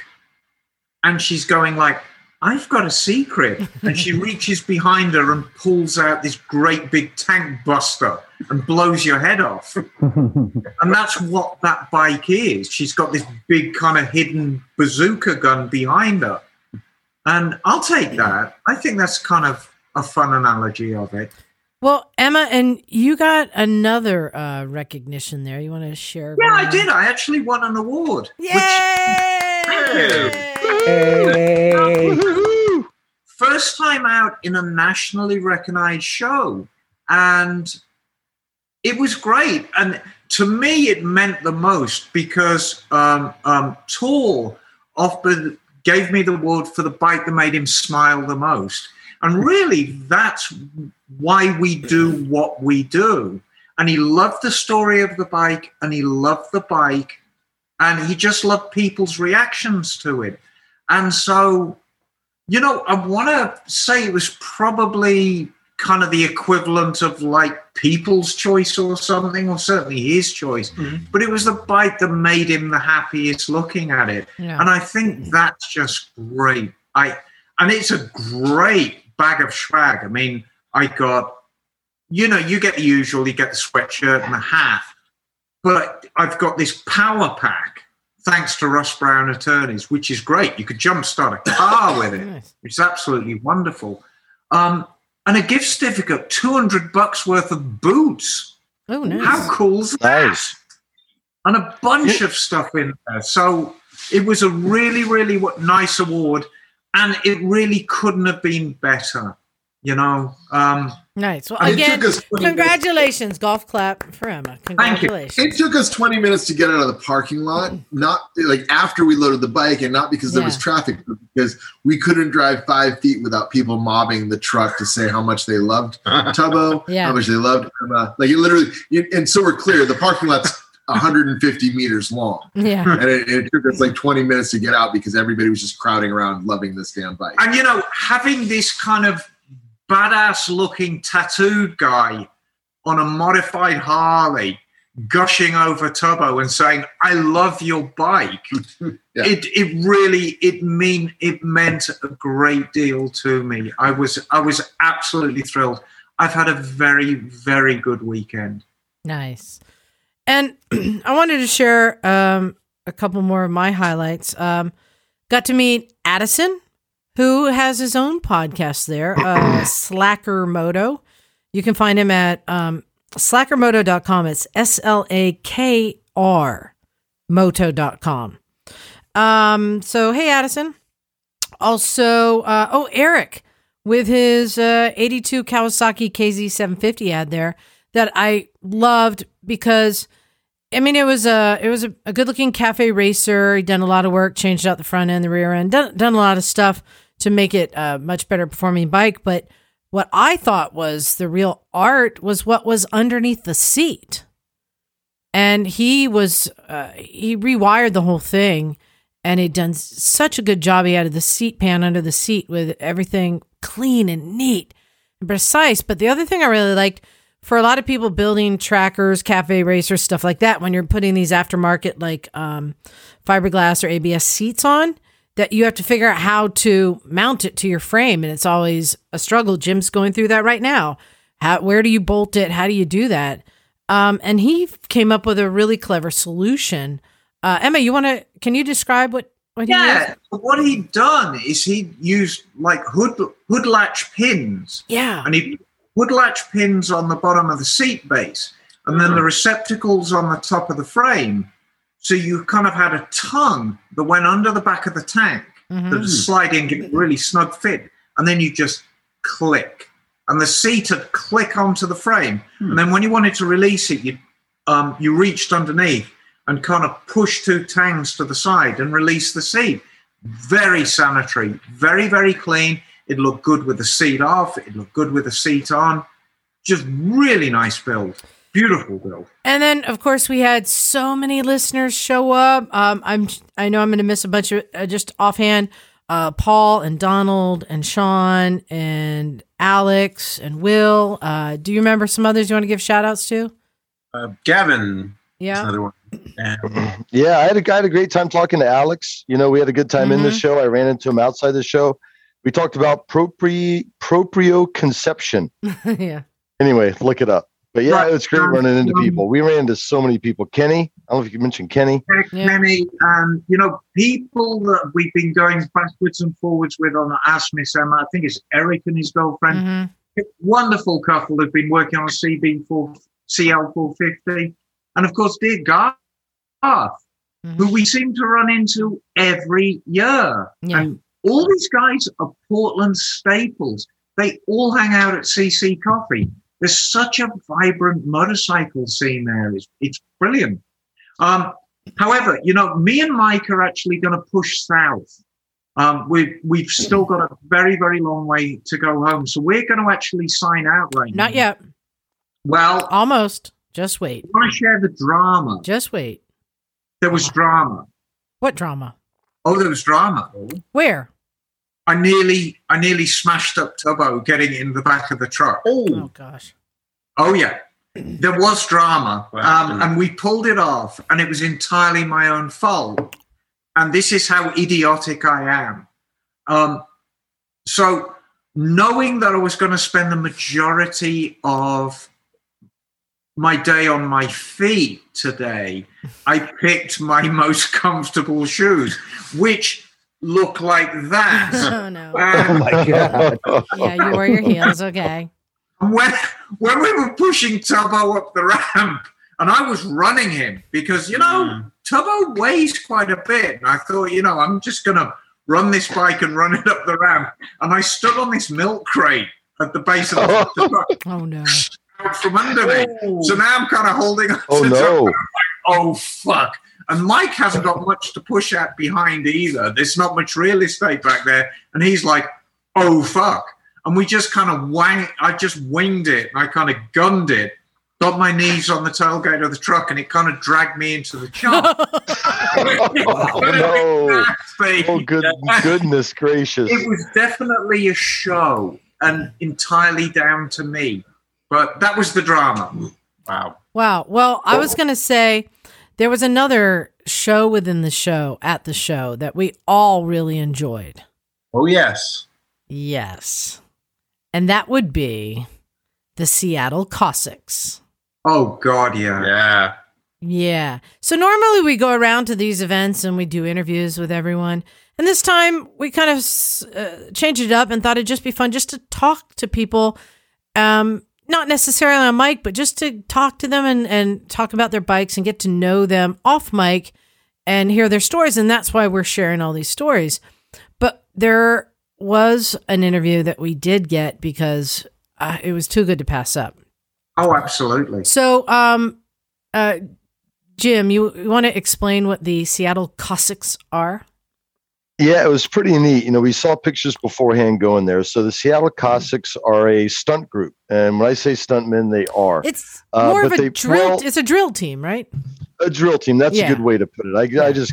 And she's going like, I've got a secret. And she reaches behind her and pulls out this great big tank buster and blows your head off. And that's what that bike is. She's got this big kind of hidden bazooka gun behind her. And I'll take that. I think that's kind of a fun analogy of it. Well, Emma, and you got another recognition there. You want to share? Yeah, I did. I actually won an award. Yay! Thank you. Hey. First time out in a nationally recognized show. And it was great. And to me, it meant the most because Tall often gave me the award for the bike that made him smile the most. And really, that's why we do what we do. And he loved the story of the bike, and he loved the bike, and he just loved people's reactions to it. And so, you know, I want to say it was probably kind of the equivalent of like People's Choice or something, or certainly his choice. Mm-hmm. But it was the bike that made him the happiest looking at it. Yeah. And I think that's just great. And it's a great bag of swag. I mean, I got, you know, you get the usual, you get the sweatshirt and the hat, but I've got this power pack, thanks to Russ Brown Attorneys, which is great. You could jumpstart a car with it. Nice. It's absolutely wonderful. And a gift certificate, $200 worth of boots. Oh, nice. How cool is that? Nice. And a bunch of stuff in there. So it was a really, really nice award. And it really couldn't have been better, you know. Nice. Well, again, congratulations. Golf clap for Emma. Congratulations. Thank you. It took us 20 minutes to get out of the parking lot, not like after we loaded the bike, and not because there was traffic, but because we couldn't drive 5 feet without people mobbing the truck to say how much they loved Tubbo, how much they loved Emma. Like, it literally, and so we're clear, the parking lot's 150 meters long. Yeah. And it took us like 20 minutes to get out because everybody was just crowding around loving this damn bike. And, you know, having this kind of badass looking tattooed guy on a modified Harley gushing over Tubbo and saying, I love your bike. It meant a great deal to me. I was absolutely thrilled. I've had a very, very good weekend. Nice. And I wanted to share a couple more of my highlights. Got to meet Addison, who has his own podcast there, Slacker Moto. You can find him at slackermoto.com. It's SLAKR moto.com. So, hey, Addison. Also, Eric with his 82 Kawasaki KZ750 ad there that I loved because... I mean, it was a good-looking cafe racer. He'd done a lot of work, changed out the front end, the rear end, done a lot of stuff to make it a much better performing bike. But what I thought was the real art was what was underneath the seat. And he rewired the whole thing, and he'd done such a good job. He added the seat pan under the seat with everything clean and neat and precise. But the other thing I really liked, for a lot of people building trackers, cafe racers, stuff like that, when you're putting these aftermarket like fiberglass or ABS seats on, that you have to figure out how to mount it to your frame. And it's always a struggle. Jim's going through that right now. Where do you bolt it? How do you do that? And he came up with a really clever solution. Emma, can you describe what he used? What he'd done is he used like hood latch pins. Yeah. And he wood latch pins on the bottom of the seat base, and then the receptacles on the top of the frame. So you kind of had a tongue that went under the back of the tank that would slide in, give it a really snug fit, and then you just click. And the seat would click onto the frame. And then when you wanted to release it, you reached underneath and kind of pushed two tangs to the side and released the seat. Very sanitary, very, very clean. It looked good with the seat off. It looked good with the seat on. Just really nice build. Beautiful build. And then, of course, we had so many listeners show up. I know I'm going to miss a bunch of just offhand. Paul and Donald and Sean and Alex and Will. Do you remember some others you want to give shout outs to? Gavin. Yeah. Another one. Yeah. I had a great time talking to Alex. You know, we had a good time in the show. I ran into him outside the show. We talked about proprioconception. Yeah. Anyway, look it up. But yeah, it's great running into people. We ran into so many people. Kenny, I don't know if you mentioned Kenny. Yeah. Kenny, people that we've been going backwards and forwards with on Ask Miss Emma. I think it's Eric and his girlfriend. Mm-hmm. Wonderful couple who've been working on CL450. And of course, dear Garth, who we seem to run into every year. Yeah. And all these guys are Portland staples. They all hang out at CC Coffee. There's such a vibrant motorcycle scene there. It's brilliant. However, me and Mike are actually going to push south. We've still got a very, very long way to go home. So we're going to actually sign out right now. Not yet. Well. Almost. Just wait. I want to share the drama. Just wait. There was drama. What drama? Oh, there was drama. Where? I nearly smashed up Tubbo getting in the back of the truck. Oh gosh. Oh yeah. There was drama. And we pulled it off, and it was entirely my own fault. And this is how idiotic I am. So knowing that I was going to spend the majority of my day on my feet today, I picked my most comfortable shoes, which look like that. Oh, no. Oh, my God. Yeah, you wore your heels, okay. When we were pushing Tubbo up the ramp, and I was running him because, Tubbo weighs quite a bit. And I thought, I'm just going to run this bike and run it up the ramp. And I stood on this milk crate at the base of the truck. Oh, no. Out from under me. Oh. So now I'm kind of holding on to Tubbo. I'm like, oh, fuck. And Mike hasn't got much to push at behind either. There's not much real estate back there. And he's like, oh, fuck. And we just kind of I just winged it. And I kind of gunned it. Got my knees on the tailgate of the truck, and it kind of dragged me into the chop. Oh, no. Oh, goodness gracious. It was definitely a show and entirely down to me. But that was the drama. Wow. Well, I was going to say... There was another show within the show at the show that we all really enjoyed. Oh, yes. Yes. And that would be the Seattle Cossacks. Oh, God, yeah. Yeah. Yeah. So normally we go around to these events and we do interviews with everyone. And this time we kind of changed it up and thought it'd just be fun just to talk to people. Not necessarily on mic, but just to talk to them and talk about their bikes and get to know them off mic and hear their stories. And that's why we're sharing all these stories. But there was an interview that we did get because it was too good to pass up. Oh, absolutely. So, Jim, you want to explain what the Seattle Cossacks are? Yeah, it was pretty neat. We saw pictures beforehand going there. So the Seattle Cossacks are a stunt group. And when I say stuntmen, they are. It's more of a drill. It's a drill team, right? A drill team. That's a good way to put it.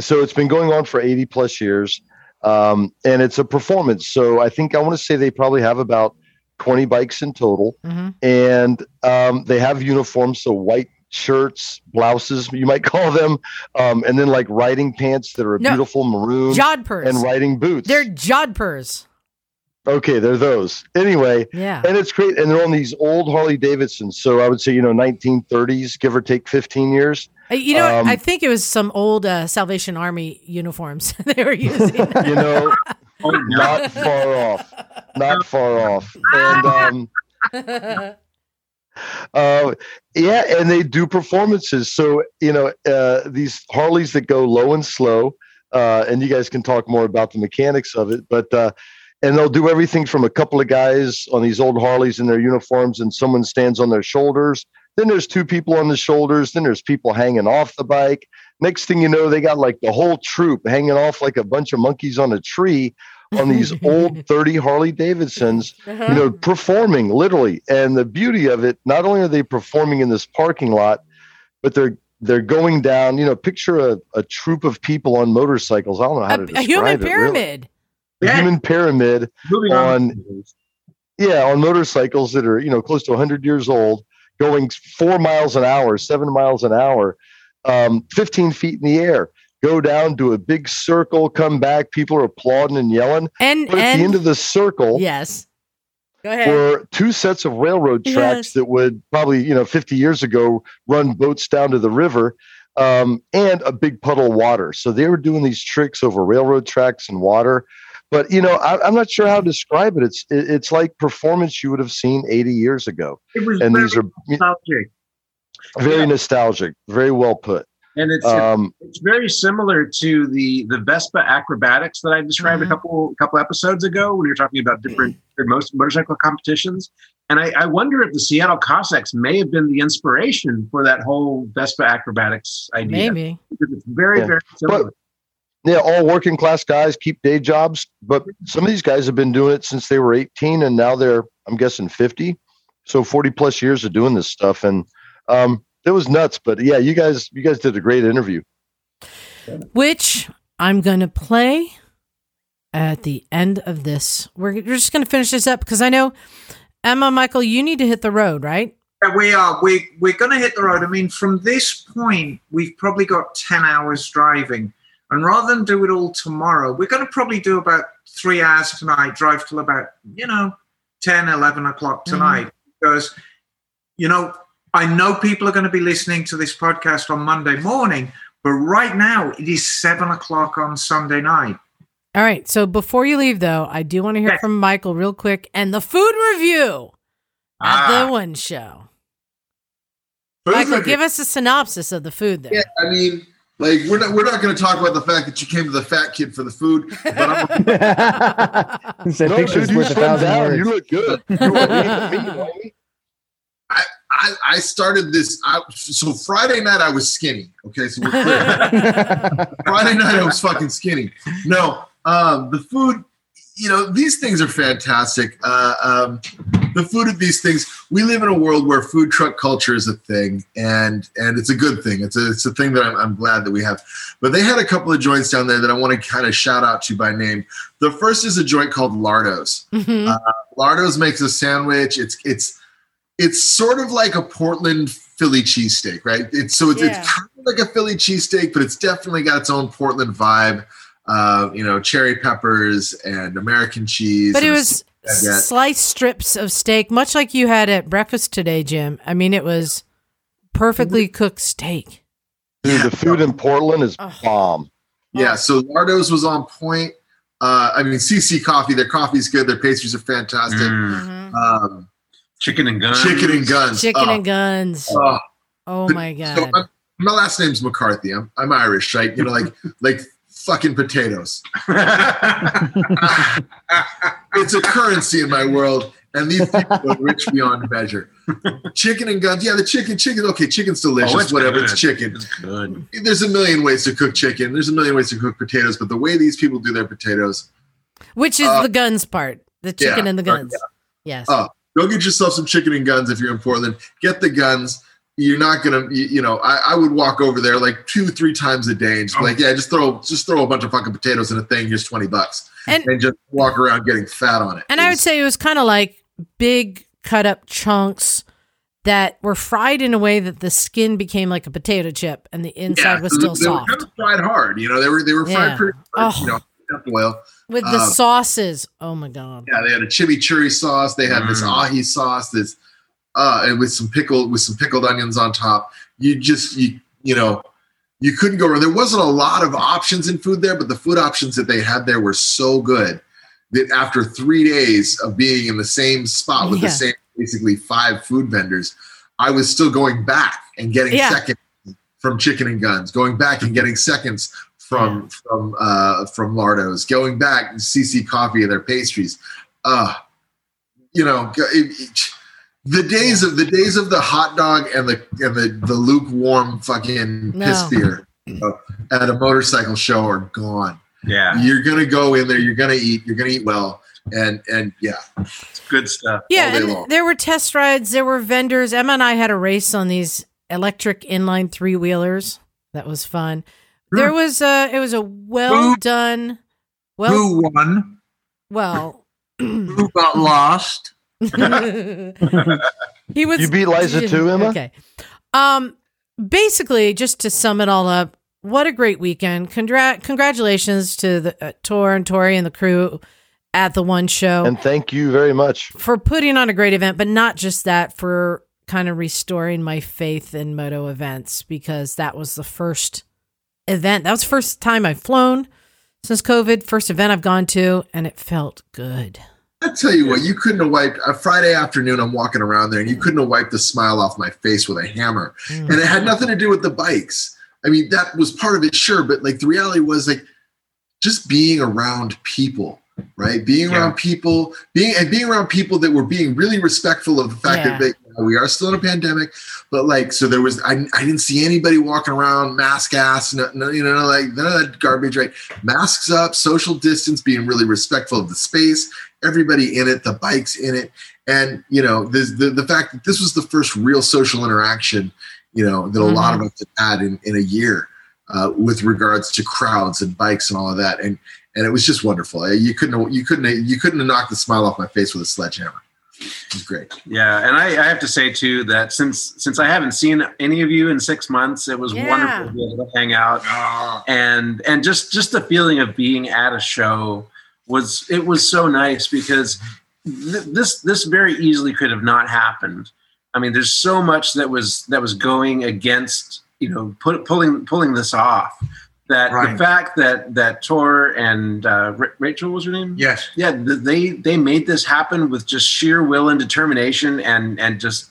So it's been going on for 80 plus years. And it's a performance. So I want to say they probably have about 20 bikes in total. Mm-hmm. And they have uniforms. So white shirts, blouses, you might call them, and then like riding pants that are beautiful maroon, jodhpurs, and riding boots. They're jodhpurs. Okay, they're those. Anyway, yeah, and it's great. And they're on these old Harley Davidsons, so I would say 1930s, give or take 15 years. I think it was some old Salvation Army uniforms they were using. Not far off, and. And they do performances. So, these Harleys that go low and slow, and you guys can talk more about the mechanics of it, but, and they'll do everything from a couple of guys on these old Harleys in their uniforms and someone stands on their shoulders. Then there's two people on the shoulders. Then there's people hanging off the bike. Next thing you know, they got like the whole troop hanging off like a bunch of monkeys on a tree on these old 30 Harley Davidsons, performing literally. And the beauty of it, not only are they performing in this parking lot, but they're They're going down, you know, picture a troop of people on motorcycles. I don't know how to describe it. A human pyramid. Really. Yeah. A human pyramid on motorcycles that are, you know, close to 100 years old, going 4 miles an hour, 7 miles an hour, 15 feet in the air. Go down, do a big circle, come back. People are applauding and yelling. But at the end of the circle, yes, go ahead, were two sets of railroad tracks that would probably, you know, 50 years ago run boats down to the river, and a big puddle of water. So they were doing these tricks over railroad tracks and water. But, you know, I'm not sure how to describe it. It's like performance you would have seen 80 years ago. It was very nostalgic, very well put. And it's very similar to the Vespa acrobatics that I described a couple episodes ago when you were talking about different motorcycle competitions. And I wonder if the Seattle Cossacks may have been the inspiration for that whole Vespa acrobatics idea. Maybe. Because it's very similar. But, yeah, all working class guys keep day jobs, but some of these guys have been doing it since they were 18, and now they're, I'm guessing, 50. So 40 plus years of doing this stuff. And it was nuts, but yeah, you guys did a great interview, which I'm going to play at the end of this. We're just going to finish this up because I know Emma, Michael, you need to hit the road, right? Yeah, we are. We're going to hit the road. I mean, from this point, we've probably got 10 hours driving, and rather than do it all tomorrow, we're going to probably do about 3 hours tonight, drive till about 10, 11 o'clock tonight, because I know people are going to be listening to this podcast on Monday morning, but right now it is 7 o'clock on Sunday night. All right. So before you leave, though, I do want to hear from Michael real quick and the food review at the One Show. Michael, give us a synopsis of the food there. Yeah, I mean, like we're not going to talk about the fact that you came to the Fat Kid for the food. But you look good. You know, I started this. So Friday night I was skinny. Okay, so we're clear. Friday night I was fucking skinny. No, the food. You know, these things are fantastic. The food of these things. We live in a world where food truck culture is a thing, and it's a good thing. It's a thing that I'm glad that we have. But they had a couple of joints down there that I want to kind of shout out to by name. The first is a joint called Lardo's. Mm-hmm. Lardo's makes a sandwich. It's sort of like a Portland Philly cheesesteak, right? It's kind of like a Philly cheesesteak, but it's definitely got its own Portland vibe. Cherry peppers and American cheese. But it was sliced strips of steak, much like you had at breakfast today, Jim. I mean, it was perfectly cooked steak. Dude, the food in Portland is bomb. Yeah, so Lardo's was on point. CC Coffee, their coffee's good. Their pastries are fantastic. Mm-hmm. Chicken and Guns. Oh my God. So my last name's McCarthy. I'm Irish, right? You know, like fucking potatoes. It's a currency in my world. And these people are rich beyond measure. Chicken and Guns. Yeah, the chicken. Okay, chicken's delicious. Oh, it's chicken. It's good. There's a million ways to cook chicken. There's a million ways to cook potatoes. But the way these people do their potatoes. Which is the guns part. The chicken and the guns. Yeah. Yes. Go get yourself some chicken and guns if you're in Portland. Get the guns. You're not gonna, I would walk over there like 2-3 times a day and just throw a bunch of fucking potatoes in a thing. Here's $20 and just walk around getting fat on it. And I would say it was kind of like big cut up chunks that were fried in a way that the skin became like a potato chip and the inside was still soft. They were fried hard, They were fried pretty hard, oil. With the sauces. Oh my God. Yeah, they had a chimichurri sauce. They had this ahi sauce and with some pickled onions on top. You couldn't go wrong. There wasn't a lot of options in food there, but the food options that they had there were so good that after 3 days of being in the same spot with the same basically 5 food vendors, I was still going back and getting seconds from Chicken and Guns, going back and getting seconds from Lardo's, going back to CC Coffee and their pastries. The days of the hot dog and the lukewarm fucking piss beer at a motorcycle show are gone. Yeah, you're gonna go in there. You're gonna eat. You're gonna eat well. And it's good stuff. Yeah, all day long. There were test rides. There were vendors. Emma and I had a race on these electric inline three-wheelers. That was fun. There was a, it was a well-done... Well, who won? Well... who got lost? He was, you beat Liza too, Emma? Okay. Basically, just to sum it all up, what a great weekend. Congratulations to the Tor and Tori and the crew at the One Show. And thank you very much for putting on a great event, but not just that, for kind of restoring my faith in moto events, because that was the first event. That was the first time I've flown since COVID, first event I've gone to, and it felt good. I tell you what, you couldn't have wiped a Friday afternoon. I'm walking around there and you couldn't have wiped the smile off my face with a hammer. Mm. And it had nothing to do with the bikes. I mean, that was part of it. Sure. But like the reality was like just being around people, right? Being around people, being around people that were being really respectful of the fact that they, we are still in a pandemic, but like, so there was, I didn't see anybody walking around mask ass, no, you know, like none of that garbage, right? Masks up, social distance, being really respectful of the space, everybody in it, the bikes in it. And, you know, the fact that this was the first real social interaction, you know, that a lot of us had in a year with regards to crowds and bikes and all of that. And it was just wonderful. You couldn't have knocked the smile off my face with a sledgehammer. It was great. Yeah. And I have to say too, that since I haven't seen any of you in 6 months, it was wonderful to be able to hang out and just the feeling of being at a show was so nice, because this very easily could have not happened. I mean, there's so much that was going against, you know, pulling this off. That the fact that Tor and Rachel was her name? Yes. Yeah, they made this happen with just sheer will and determination and just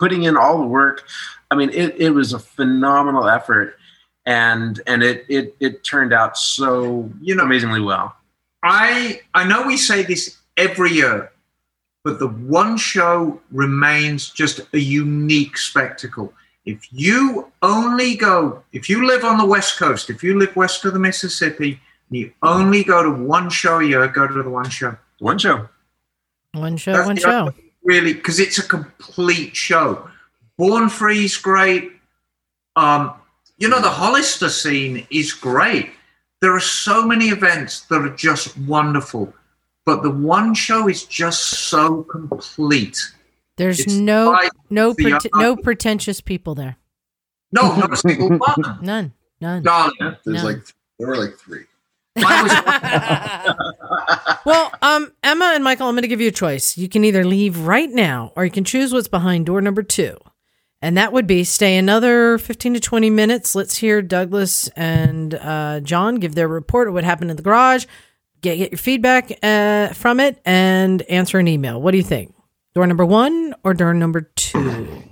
putting in all the work. I mean, it was a phenomenal effort, and it turned out so amazingly well. I know we say this every year, but the One Show remains just a unique spectacle. If you live on the West Coast, if you live west of the Mississippi, and you only go to one show a year, go to the One Show. One Show. One Show, that's One Show. Really, because it's a complete show. Born Free's great. The Hollister scene is great. There are so many events that are just wonderful, but the One Show is just so complete. There's no pretentious people there. No, not a single one. None. No, there's there were three. Well, Emma and Michael, I'm going to give you a choice. You can either leave right now, or you can choose what's behind door number 2, and that would be stay another 15 to 20 minutes. Let's hear Douglas and John give their report of what happened in the garage. Get your feedback from it, and answer an email. What do you think? Door number 1 or door number 2?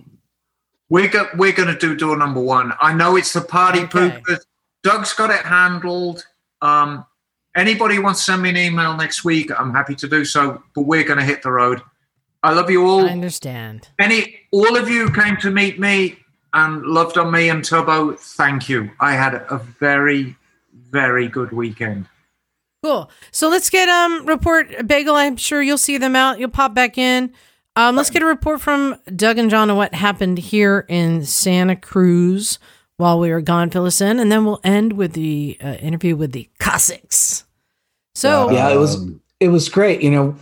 We're going to do door number 1. I know it's the party poopers. Doug's got it handled. Anybody who wants to send me an email next week, I'm happy to do so, but we're going to hit the road. I love you all. I understand. All of you came to meet me and loved on me and Turbo. Thank you. I had a very, very good weekend. Cool. So let's get report. Bagel, I'm sure you'll see them out. You'll pop back in. Let's get a report from Doug and John on what happened here in Santa Cruz while we were gone. Fill us in, and then we'll end with the interview with the Cossacks. So yeah, it was great. You know,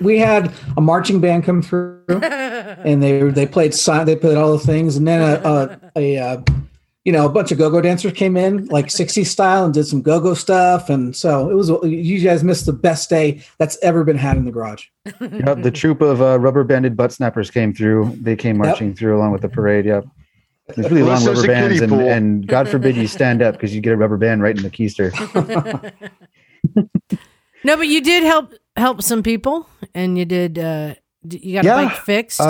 we had a marching band come through, and they played all the things, and then a bunch of go-go dancers came in, like 60s style, and did some go-go stuff. And so you guys missed the best day that's ever been had in the garage. Yep, the troop of rubber-banded butt snappers came through. They came marching through along with the parade. Yep. There's really long rubber bands, and God forbid you stand up, because you get a rubber band right in the keister. No, but you did help some people, and you did. You got a bike fixed.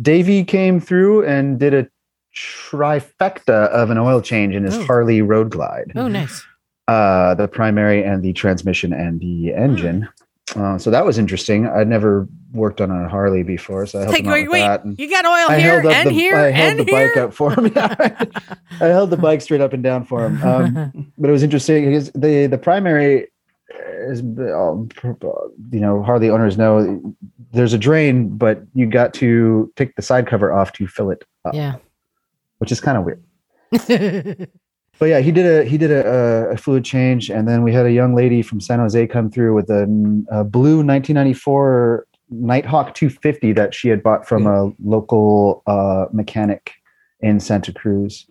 Davey came through and did a trifecta of an oil change in his Harley Road Glide. Oh, nice. The primary and the transmission and the engine. So that was interesting. I'd never worked on a Harley before, so I helped him out with that. And you got oil I held the bike up for him. I held the bike straight up and down for him. But it was interesting because the primary as you know, hardly owners know, there's a drain, but you got to take the side cover off to fill it up. Yeah, which is kind of weird. But yeah, he did a fluid change, and then we had a young lady from San Jose come through with a blue 1994 Nighthawk 250 that she had bought from a local mechanic in Santa Cruz,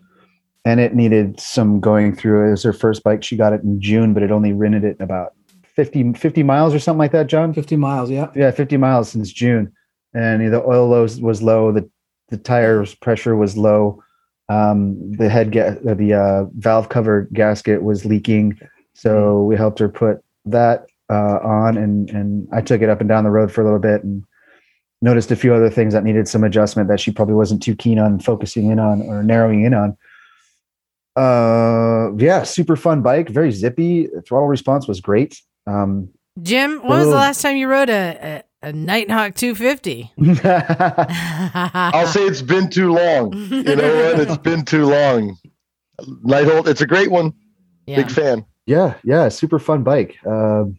and it needed some going through. It was her first bike. She got it in June, but it only rented it about 50 miles or something like that, John? 50 miles, yeah. Yeah, 50 miles since June. And the oil was low. The tire's pressure was low. The valve cover gasket was leaking, so we helped her put that on, and I took it up and down the road for a little bit and noticed a few other things that needed some adjustment that she probably wasn't too keen on focusing in on or narrowing in on. Yeah, super fun bike, very zippy. The throttle response was great. Jim, when was the last time you rode a Nighthawk 250? I'll say it's been too long. You know what? It's been too long. Nighthawk, it's a great one. Yeah. Big fan. Yeah. Super fun bike. And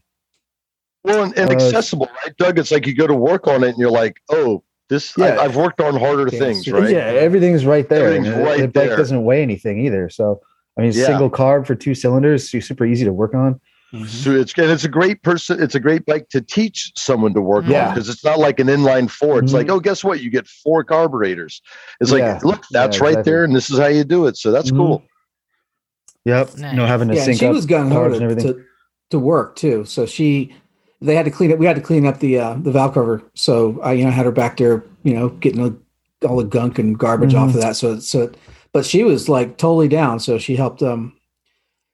accessible, right, Doug? It's like you go to work on it and you're like, oh, this. Yeah. I've worked on harder things, right? Yeah, everything's right there. The bike doesn't weigh anything either. So, I mean, single carb for two cylinders, so super easy to work on. Mm-hmm. So it's a great person. It's a great bike to teach someone to work on, because it's not like an inline four. It's like, oh, guess what? You get four carburetors. It's like, look, that's right there, and this is how you do it. So that's cool. Yep. Nice. Having to sync up. She was gung ho to work too. So they had to clean up. We had to clean up the valve cover. So I, had her back there, getting all the gunk and garbage off of that. So, but she was like totally down. So she helped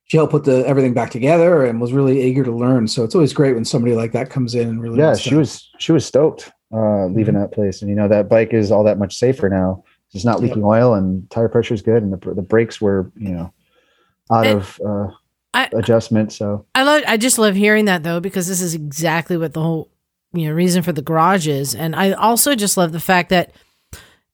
She helped put everything back together and was really eager to learn. So it's always great when somebody like that comes in and really. Yeah, she was stoked leaving that place, and that bike is all that much safer now. It's not leaking oil, and tire pressure is good, and the brakes were out of adjustment. So I just love hearing that though, because this is exactly what the whole reason for the garage is, and I also just love the fact that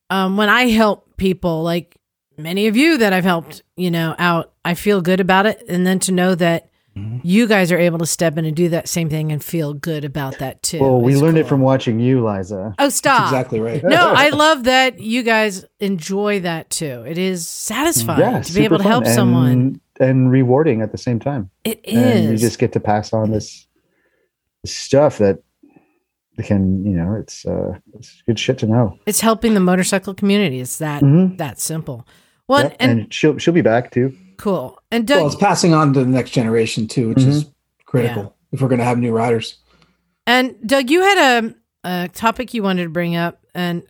when I help people like. Many of you that I've helped, out, I feel good about it. And then to know that you guys are able to step in and do that same thing and feel good about that too. Well, we learned it from watching you, Liza. Oh, stop. That's exactly right. No, I love that you guys enjoy that too. It is satisfying to be able to help someone. And rewarding at the same time. It is. And you just get to pass on this stuff that can, it's good shit to know. It's helping the motorcycle community. It's that, that simple. Well, yep. and she'll be back too. Cool. And Doug, it's passing on to the next generation too, which is critical if we're going to have new riders. And Doug, you had a topic you wanted to bring up, and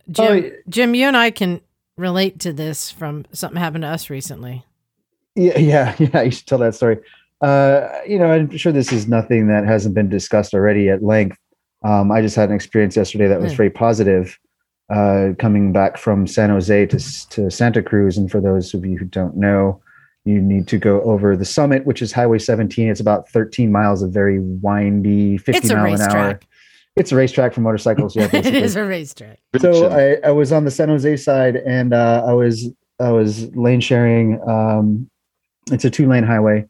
Jim, you and I can relate to this from something happened to us recently. Yeah. You should tell that story. I'm sure this is nothing that hasn't been discussed already at length. I just had an experience yesterday that was very positive. Coming back from San Jose to Santa Cruz. And for those of you who don't know, you need to go over the summit, which is Highway 17. It's about 13 miles of very windy, 50 mile an hour. It's a racetrack for motorcycles. Yeah, it is a racetrack. So I was on the San Jose side, and I was lane sharing. It's a 2-lane highway,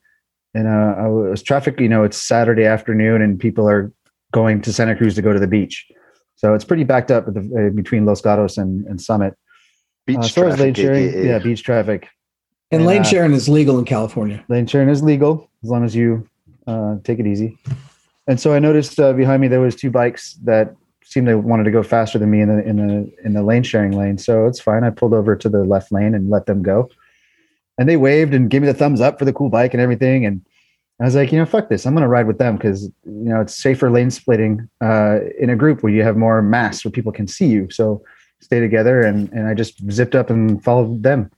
and I was traffic. It's Saturday afternoon, and people are going to Santa Cruz to go to the beach. So it's pretty backed up between Los Gatos and Summit. Beach traffic. And lane sharing is legal in California. Lane sharing is legal as long as you take it easy. And so I noticed behind me there was two bikes that seemed they wanted to go faster than me in the lane sharing lane. So it's fine. I pulled over to the left lane and let them go. And they waved and gave me the thumbs up for the cool bike and everything. And I was like, fuck this. I'm going to ride with them because, it's safer lane splitting in a group where you have more mass where people can see you. So stay together. And I just zipped up and followed them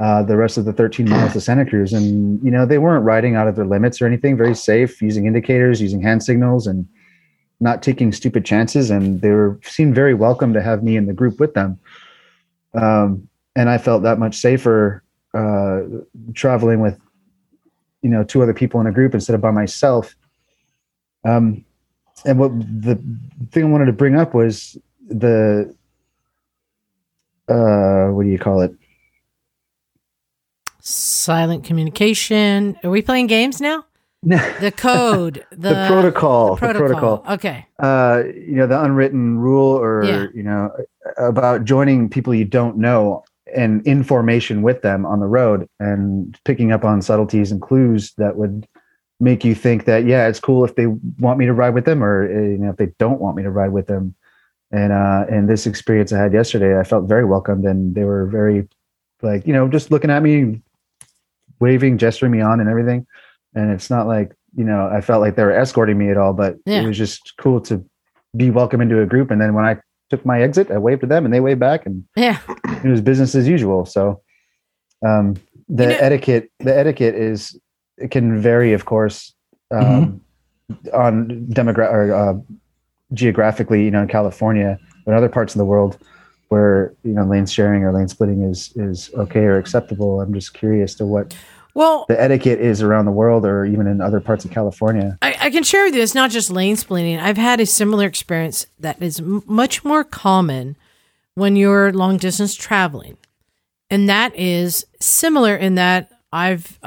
the rest of the 13 miles to Santa Cruz. And, they weren't riding out of their limits or anything, very safe, using indicators, using hand signals, and not taking stupid chances. And they seemed very welcome to have me in the group with them. And I felt that much safer traveling with, two other people in a group instead of by myself. And what the thing I wanted to bring up was the, what do you call it? Silent communication. Are we playing games now? The code, the protocol, Okay. You know, the unwritten rule or, you know, about joining people you don't know and in formation with them on the road and picking up on subtleties and clues that would make you think that, yeah, it's cool if they want me to ride with them or, you know, if they don't want me to ride with them. And this experience I had yesterday, I felt very welcomed and they were very like, you know, just looking at me, waving, gesturing me on and everything. And it's not like, you know, I felt like they were escorting me at all, but it was just cool to be welcome into a group. And then when I took my exit, I waved to them and they waved back and it was business as usual. So, the etiquette is, it can vary, of course, on geographically, you know, in California, but other parts of the world where, you know, lane sharing or lane splitting is okay or acceptable. I'm just curious to what the etiquette is around the world or even in other parts of California. I can share with you, it's not just lane splitting. I've had a similar experience that is much more common when you're long distance traveling. And that is similar in that I've,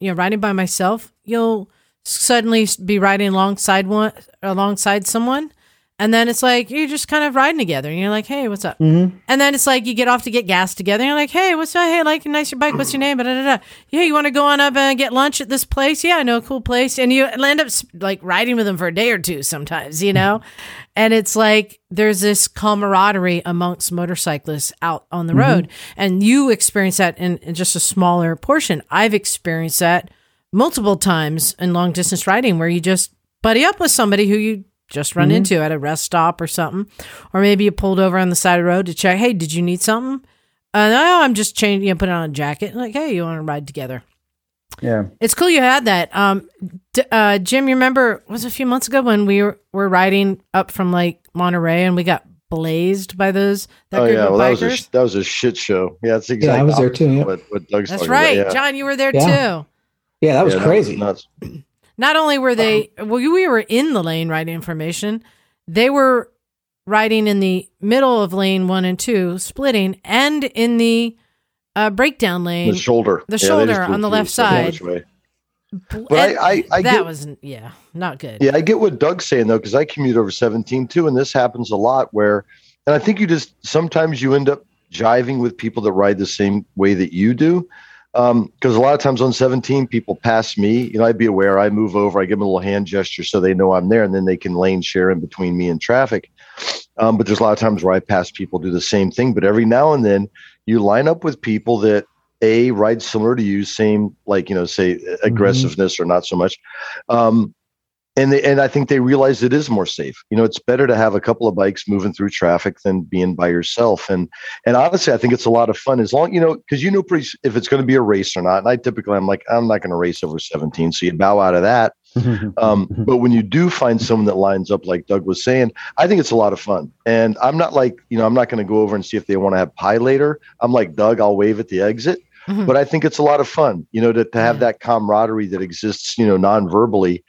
you know, riding by myself, you'll suddenly be riding alongside someone. And then it's like, you're just kind of riding together and you're like, hey, what's up? Mm-hmm. And then it's like, you get off to get gas together. And you're like, hey, what's up? Hey, like, nice your bike. What's your name? Yeah. You want to go on up and get lunch at this place? Yeah. I know a cool place. And you end up like riding with them for a day or two sometimes, you know? And it's like, there's this camaraderie amongst motorcyclists out on the road. And you experience that in just a smaller portion. I've experienced that multiple times in long distance riding where you just buddy up with somebody who you just run into at a rest stop or something, or maybe you pulled over on the side of the road to check, hey, did you need something? No, I'm just changing, you know, putting on a jacket. Like, hey, you want to ride together? Yeah. It's cool you had that. Jim, you remember, it was a few months ago when we were riding up from like Monterey and we got blazed by those. That was a shit show. Yeah, that's exactly I was there too. Yeah. What Doug's that's right. About, yeah. John, you were there too. Yeah, that was crazy. That was nuts. Not only were they, we were in the lane riding information, they were riding in the middle of lane 1 and 2, splitting, and in the breakdown lane. The shoulder on the left side. But I get not good. Yeah, I get what Doug's saying, though, because I commute over 17 too, and this happens a lot where, and I think you just, sometimes you end up jiving with people that ride the same way that you do. Because a lot of times on 17, people pass me, you know, I'd be aware, I move over, I give them a little hand gesture so they know I'm there, and then they can lane share in between me and traffic. But there's a lot of times where I pass people, do the same thing. But every now and then you line up with people that ride similar to you, same, like, you know, say aggressiveness or not so much. And I think they realize it is more safe. You know, it's better to have a couple of bikes moving through traffic than being by yourself. And honestly, I think it's a lot of fun as long, you know, because you know if it's going to be a race or not. And I'm like, I'm not going to race over 17. So you bow out of that. But when you do find someone that lines up, like Doug was saying, I think it's a lot of fun. And I'm not like, you know, I'm not going to go over and see if they want to have pie later. I'm like, Doug, I'll wave at the exit. But I think it's a lot of fun, you know, to have that camaraderie that exists, you know, non-verbally.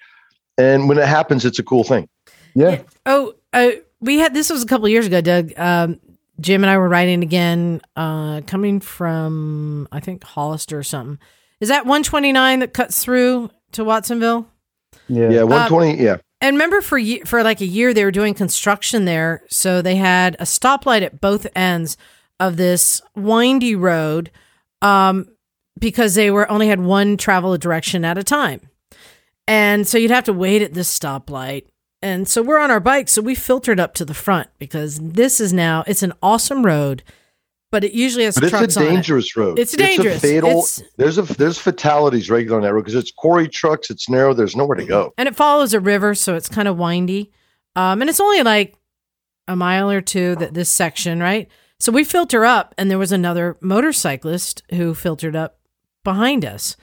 And when it happens, it's a cool thing. Yeah. Oh, this was a couple of years ago, Doug. Jim and I were riding again, coming from, I think, Hollister or something. Is that 129 that cuts through to Watsonville? Yeah. Yeah, 120, yeah. And remember for like a year, they were doing construction there. So they had a stoplight at both ends of this windy road because they were only had one travel direction at a time. And so you'd have to wait at this stoplight. And so we're on our bike. So we filtered up to the front because this is now, it's an awesome road, but it usually has trucks on it. It's a dangerous road. It's dangerous. It's a fatal. There's fatalities regular on that road because it's quarry trucks. It's narrow. There's nowhere to go. And it follows a river. So it's kind of windy. And it's only like a mile or two that this section, right? So we filter up and there was another motorcyclist who filtered up behind us.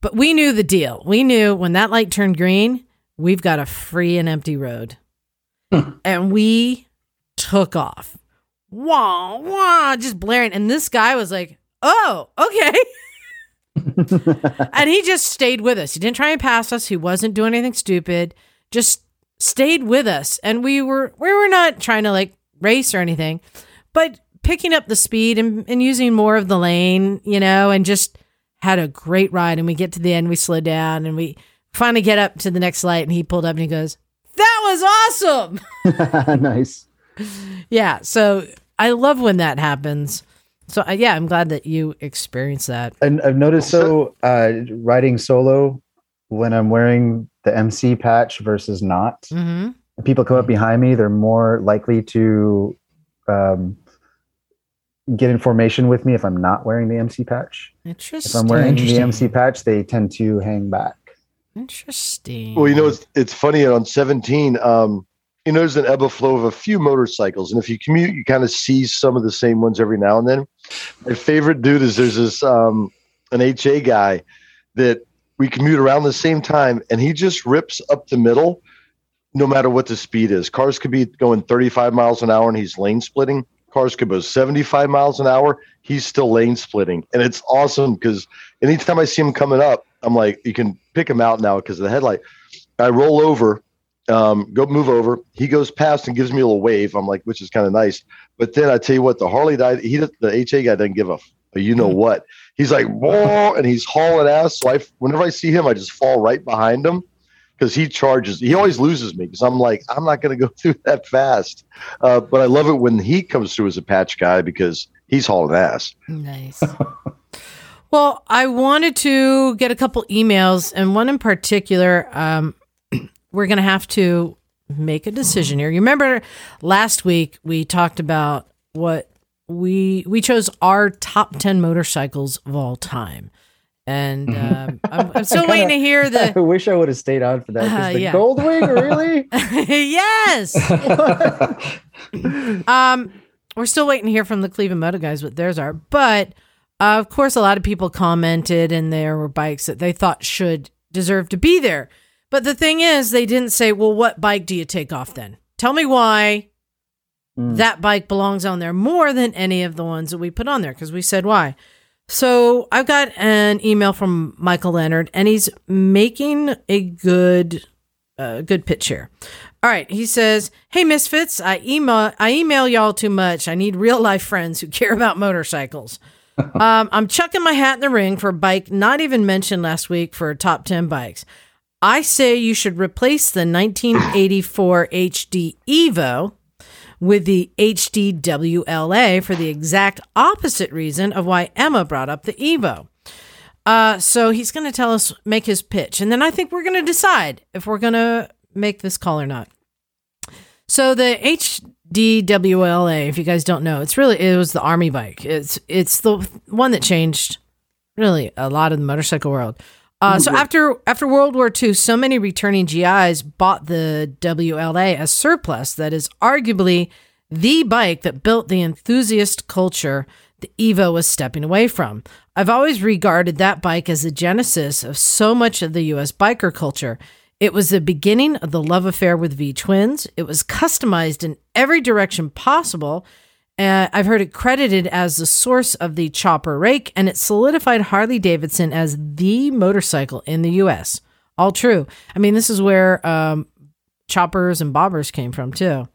But we knew the deal. We knew when that light turned green, we've got a free and empty road. And we took off. Wah, wah, just blaring. And this guy was like, oh, okay. And he just stayed with us. He didn't try and pass us. He wasn't doing anything stupid. Just stayed with us. And we were not trying to like race or anything, but picking up the speed and using more of the lane, you know, and just had a great ride. And we get to the end, we slowed down and we Finally get up to the next light, and he pulled up and he goes, "That was awesome." Nice. Yeah. So I love when that happens. So yeah, I'm glad that you experienced that. And I've noticed riding solo, when I'm wearing the MC patch versus not, mm-hmm. and people come up behind me, they're more likely to get in formation with me if I'm not wearing the MC patch. Interesting. If I'm wearing the MC patch, they tend to hang back. Interesting. Well, you know, it's funny on 17, you know, there's an ebb and flow of a few motorcycles. And if you commute, you kind of see some of the same ones every now and then. My favorite dude is there's this, an HA guy that we commute around the same time, and he just rips up the middle no matter what the speed is. Cars could be going 35 miles an hour and he's lane splitting. Cars could go 75 miles an hour. He's still lane splitting. And it's awesome because anytime I see him coming up, I'm like, you can pick him out now because of the headlight. I roll over, go move over. He goes past and gives me a little wave. I'm like, which is kind of nice. But then I tell you what, the Harley guy, the HA guy doesn't give a you know what. He's like, whoa, and he's hauling ass. So whenever I see him, I just fall right behind him because he charges. He always loses me because I'm like, I'm not going to go through that fast. But I love it when he comes through as a patch guy because he's hauling ass. Nice. Well, I wanted to get a couple emails, and one in particular, we're going to have to make a decision here. You remember last week we talked about what we chose our top 10 motorcycles of all time. And I'm still waiting to hear the... I wish I would have stayed on for that. The Goldwing, really? Yes! We're still waiting to hear from the Cleveland Moto guys what theirs are, but... of course, a lot of people commented, and there were bikes that they thought should deserve to be there. But the thing is, they didn't say, well, what bike do you take off then? Tell me why that bike belongs on there more than any of the ones that we put on there, because we said why. So I've got an email from Michael Leonard, and he's making a good pitch here. All right. He says, "Hey, Misfits, I email y'all too much. I need real-life friends who care about motorcycles. I'm chucking my hat in the ring for a bike not even mentioned last week for top 10 bikes. I say you should replace the 1984 HD Evo with the HD WLA for the exact opposite reason of why Emma brought up the Evo." So he's going to tell us, make his pitch. And then I think we're going to decide if we're going to make this call or not. So the HDWLA, if you guys don't know, it was the Army bike. It's the one that changed really a lot of the motorcycle world. So after World War II, so many returning GIs bought the WLA as surplus. That is arguably the bike that built the enthusiast culture the Evo was stepping away from. I've always regarded that bike as the genesis of so much of the U.S. biker culture. It was the beginning of the love affair with V-twins. It was customized in every direction possible. I've heard it credited as the source of the chopper rake, and it solidified Harley-Davidson as the motorcycle in the U.S. All true. I mean, this is where choppers and bobbers came from, too.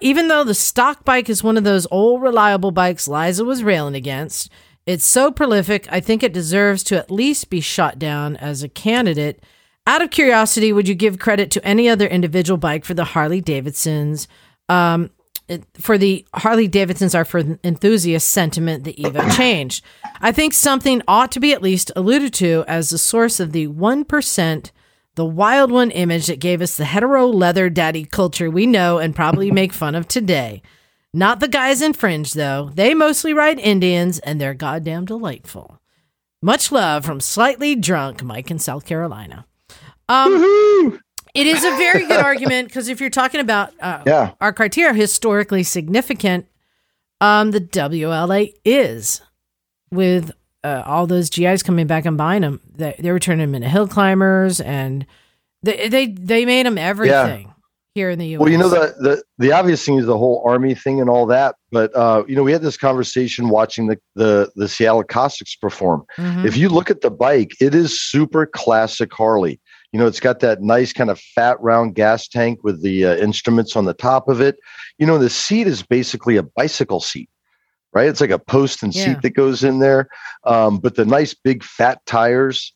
Even though the stock bike is one of those old reliable bikes Liza was railing against, it's so prolific, I think it deserves to at least be shot down as a candidate. Out of curiosity, would you give credit to any other individual bike for the Harley-Davidsons? For the Harley-Davidsons are for enthusiast sentiment, the Evo changed. I think something ought to be at least alluded to as the source of the 1%, the wild one image that gave us the hetero leather daddy culture we know and probably make fun of today. Not the guys in Fringe, though. They mostly ride Indians, and they're goddamn delightful. Much love from slightly drunk Mike in South Carolina. It is a very good argument because if you're talking about our criteria, historically significant, the WLA is with all those GIs coming back and buying them. They were turning them into hill climbers, and they made them everything here in the U.S. Well, you know, the obvious thing is the whole Army thing and all that. But, you know, we had this conversation watching the Seattle Cossacks perform. Mm-hmm. If you look at the bike, it is super classic Harley. You know, it's got that nice kind of fat round gas tank with the instruments on the top of it. You know, the seat is basically a bicycle seat, right? It's like a post and seat that goes in there. But the nice big fat tires,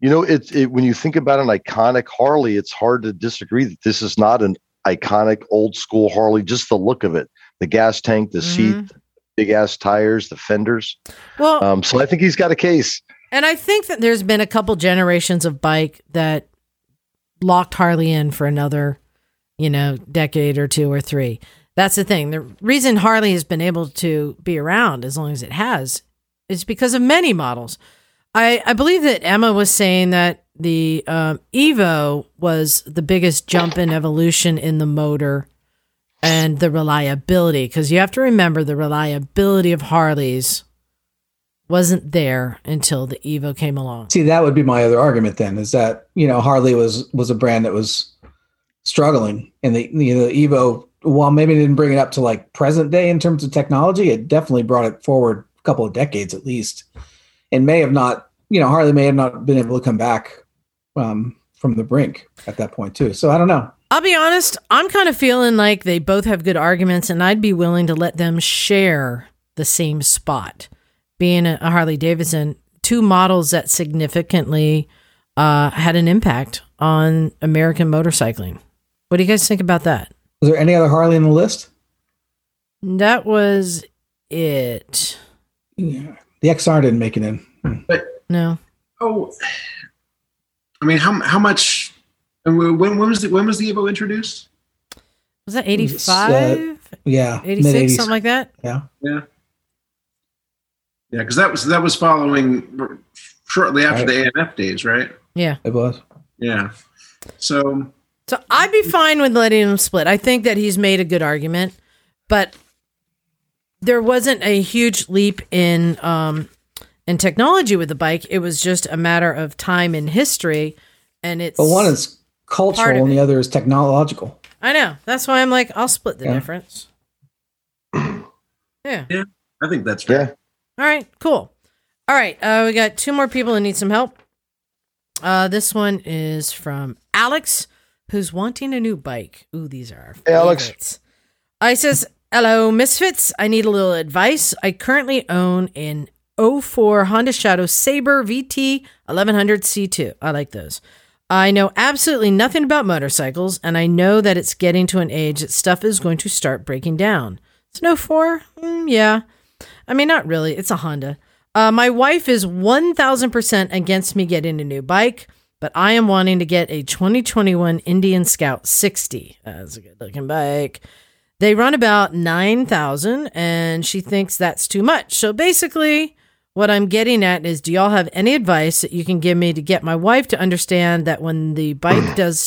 You know, when you think about an iconic Harley, it's hard to disagree that this is not an iconic old school Harley. Just the look of it, the gas tank, the seat, big ass tires, the fenders. Well, so I think he's got a case. And I think that there's been a couple generations of bike that locked Harley in for another, you know, decade or two or three. That's the thing. The reason Harley has been able to be around as long as it has is because of many models. I believe that Emma was saying that the Evo was the biggest jump in evolution in the motor and the reliability, because you have to remember the reliability of Harleys wasn't there until the Evo came along. See, that would be my other argument then, is that, you know, Harley was a brand that was struggling, and the Evo, while maybe it didn't bring it up to like present day in terms of technology, it definitely brought it forward a couple of decades at least, and Harley may have not been able to come back from the brink at that point too. So I don't know. I'll be honest, I'm kind of feeling like they both have good arguments, and I'd be willing to let them share the same spot. Being a Harley Davidson, two models that significantly had an impact on American motorcycling. What do you guys think about that? Was there any other Harley in the list? That was it. Yeah. The XR didn't make it in. But, no. Oh, I mean, how much? When was the Evo introduced? Was that 85? Yeah, 86, mid-80s. Something like that. Yeah. Yeah, because that was following shortly after the AMF days, right? Yeah, it was. Yeah, so I'd be fine with letting him split. I think that he's made a good argument, but there wasn't a huge leap in technology with the bike. It was just a matter of time and history, and it's. But one is cultural, and the other is technological. I know. That's why I'm like, I'll split the difference. Yeah, I think that's fair. All right, cool. All right, we got two more people who need some help. This one is from Alex, who's wanting a new bike. Ooh, these are our favorites. Alex. I says, hello, misfits. I need a little advice. I currently own an 04 Honda Shadow Sabre VT 1100 C2. I like those. I know absolutely nothing about motorcycles, and I know that it's getting to an age that stuff is going to start breaking down. It's an 04? Yeah. I mean, not really. It's a Honda. My wife is 1,000% against me getting a new bike, but I am wanting to get a 2021 Indian Scout 60. That's a good-looking bike. They run about 9,000, and she thinks that's too much. So basically, what I'm getting at is, do y'all have any advice that you can give me to get my wife to understand that when the bike does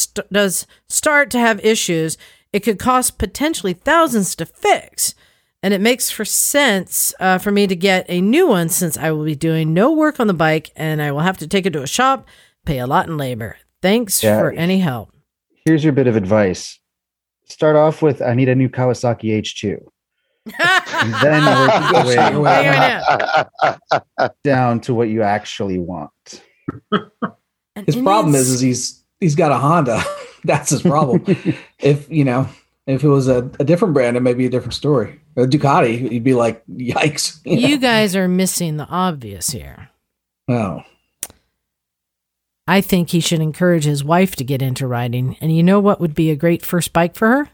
start to have issues, it could cost potentially thousands to fix? And it makes for sense for me to get a new one, since I will be doing no work on the bike and I will have to take it to a shop, pay a lot in labor. Thanks for any help. Here's your bit of advice. Start off with, I need a new Kawasaki H2. And then work your way down to what you actually want. His problem is he's got a Honda. That's his problem. If it was a different brand, it may be a different story. A Ducati, you'd be like, yikes. You guys are missing the obvious here. Oh. I think he should encourage his wife to get into riding. And you know what would be a great first bike for her?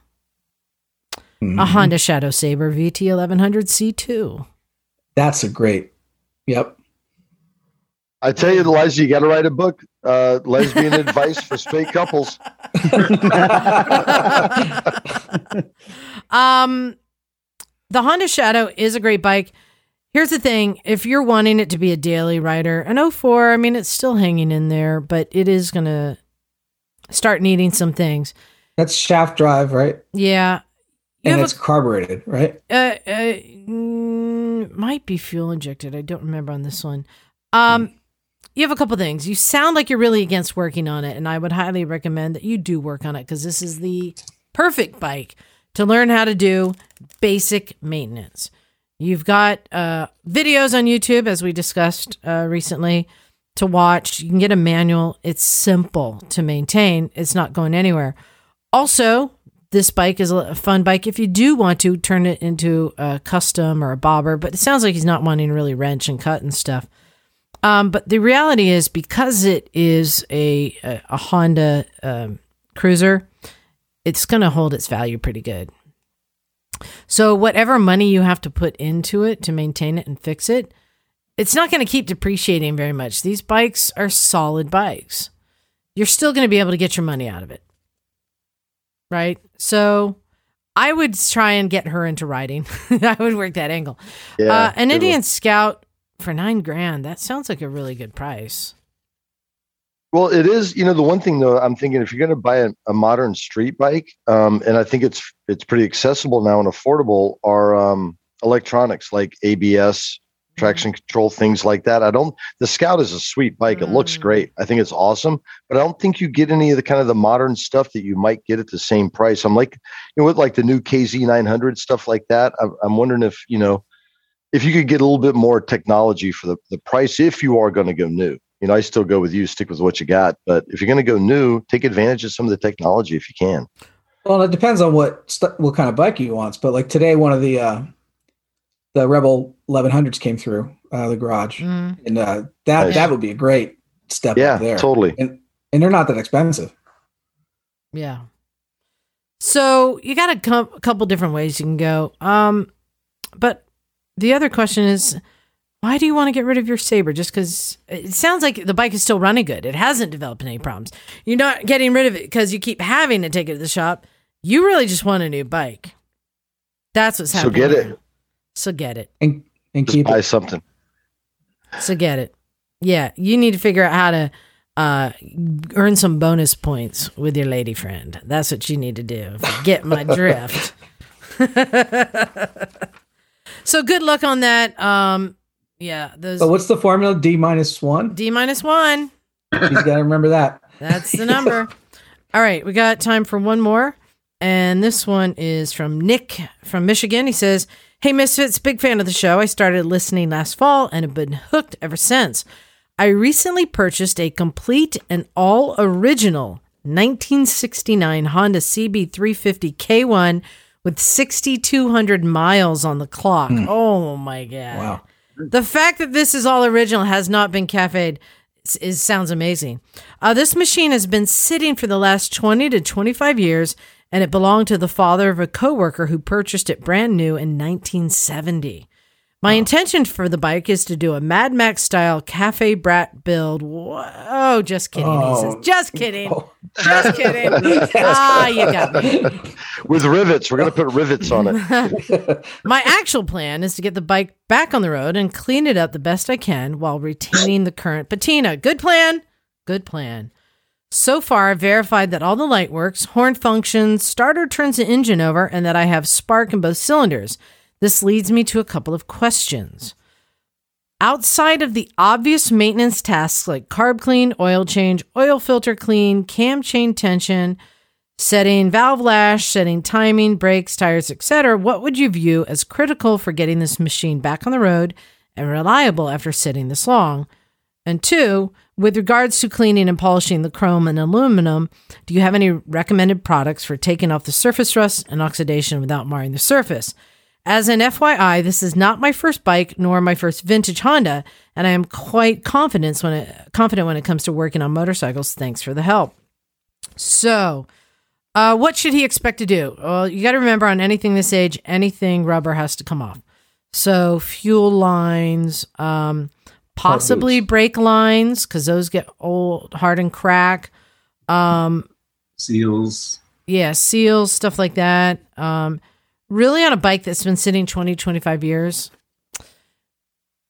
Mm-hmm. A Honda Shadow Sabre VT 1100 C2. That's a great. Yep. I tell you, Liza, you got to write a book, Lesbian Advice for Straight Couples. The Honda Shadow is a great bike. Here's the thing. If you're wanting it to be a daily rider, an 04, I mean, it's still hanging in there, but it is going to start needing some things. That's shaft drive, right? Yeah. And it's carbureted, right? Might be fuel injected. I don't remember on this one. You have a couple things. You sound like you're really against working on it, and I would highly recommend that you do work on it, because this is the perfect bike to learn how to do basic maintenance. You've got videos on YouTube, as we discussed recently, to watch. You can get a manual. It's simple to maintain. It's not going anywhere. Also, this bike is a fun bike if you do want to turn it into a custom or a bobber, but it sounds like he's not wanting to really wrench and cut and stuff. But the reality is, because it is a Honda Cruiser, it's going to hold its value pretty good. So whatever money you have to put into it to maintain it and fix it, it's not going to keep depreciating very much. These bikes are solid bikes. You're still going to be able to get your money out of it. Right? So I would try and get her into riding. I would work that angle. Yeah, an Indian Scout for $9,000. That sounds like a really good price. Well, it is, you know, the one thing though, I'm thinking if you're going to buy a modern street bike, and I think it's pretty accessible now and affordable, are electronics like ABS, traction control, things like that. The Scout is a sweet bike. It looks great. I think it's awesome, but I don't think you get any of the kind of the modern stuff that you might get at the same price. I'm like, you know, with like the new KZ 900 stuff like that, I'm wondering if, you know, if you could get a little bit more technology for the price, if you are going to go new. You know, I still go with you, stick with what you got. But if you're going to go new, take advantage of some of the technology if you can. Well, it depends on what kind of bike you want. But like today, one of the Rebel 1100s came through the garage, and that would be a great step up there. Yeah, totally. And they're not that expensive. Yeah. So you got a couple different ways you can go. But the other question is, why do you want to get rid of your Sabre? Just because it sounds like the bike is still running good. It hasn't developed any problems. You're not getting rid of it because you keep having to take it to the shop. You really just want a new bike. That's what's happening. So get it. So get it. And just keep buy something. So get it. Yeah. You need to figure out how to earn some bonus points with your lady friend. That's what you need to do. Get my drift. So good luck on that. Yeah. But what's the formula? D-1? D-1. She's got to remember that. That's the number. All right. We got time for one more. And this one is from Nick from Michigan. He says, "Hey, Misfits, big fan of the show. I started listening last fall and have been hooked ever since. I recently purchased a complete and all original 1969 Honda CB350 K1 with 6,200 miles on the clock." Oh, my God. Wow. The fact that this is all original, has not been cafe'd, sounds amazing. This machine has been sitting for the last 20 to 25 years, and it belonged to the father of a coworker who purchased it brand new in 1970. My intention for the bike is to do a Mad Max style cafe brat build. Whoa, just kidding. He says, just kidding. Oh. Just kidding. Ah, you got me. With rivets. We're going to put rivets on it. My actual plan is to get the bike back on the road and clean it up the best I can while retaining the current patina. Good plan. Good plan. So far, I've verified that all the light works, horn functions, starter turns the engine over, and that I have spark in both cylinders. This leads me to a couple of questions. Outside of the obvious maintenance tasks like carb clean, oil change, oil filter clean, cam chain tension, setting valve lash, setting timing, brakes, tires, etc., what would you view as critical for getting this machine back on the road and reliable after sitting this long? And two, with regards to cleaning and polishing the chrome and aluminum, do you have any recommended products for taking off the surface rust and oxidation without marring the surface? As an FYI, this is not my first bike nor my first vintage Honda, and I am quite confident when it comes to working on motorcycles. Thanks for the help. So, what should he expect to do? Well, you got to remember, on anything this age, anything rubber has to come off. So, fuel lines, possibly brake lines, because those get old, hard, and crack. Seals. Yeah, seals, stuff like that. Really, on a bike that's been sitting 20, 25 years,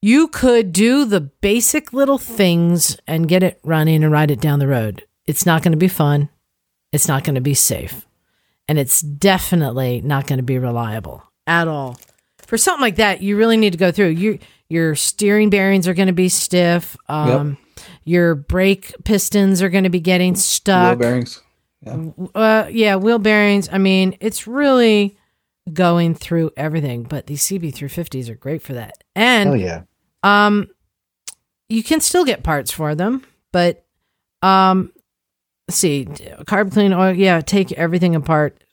you could do the basic little things and get it running and ride it down the road. It's not going to be fun. It's not going to be safe. And it's definitely not going to be reliable at all. For something like that, you really need to go through. Your steering bearings are going to be stiff. Your brake pistons are going to be getting stuck. Wheel bearings. Yeah, wheel bearings. I mean, it's really going through everything, but these CB350s are great for that. And you can still get parts for them, but let's see, carb clean oil, take everything apart.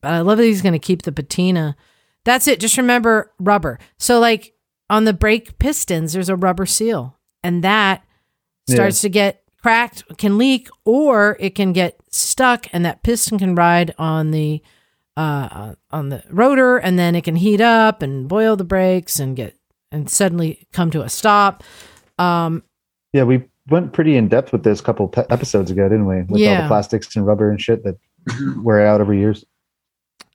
But I love that he's going to keep the patina. That's it. Just remember rubber. So like on the brake pistons, there's a rubber seal. and that starts to get cracked, can leak, or it can get stuck, and that piston can ride on the rotor, and then it can heat up and boil the brakes and suddenly come to a stop. We went pretty in depth with this a couple episodes ago, didn't we? With all the plastics and rubber and shit that wear out over years.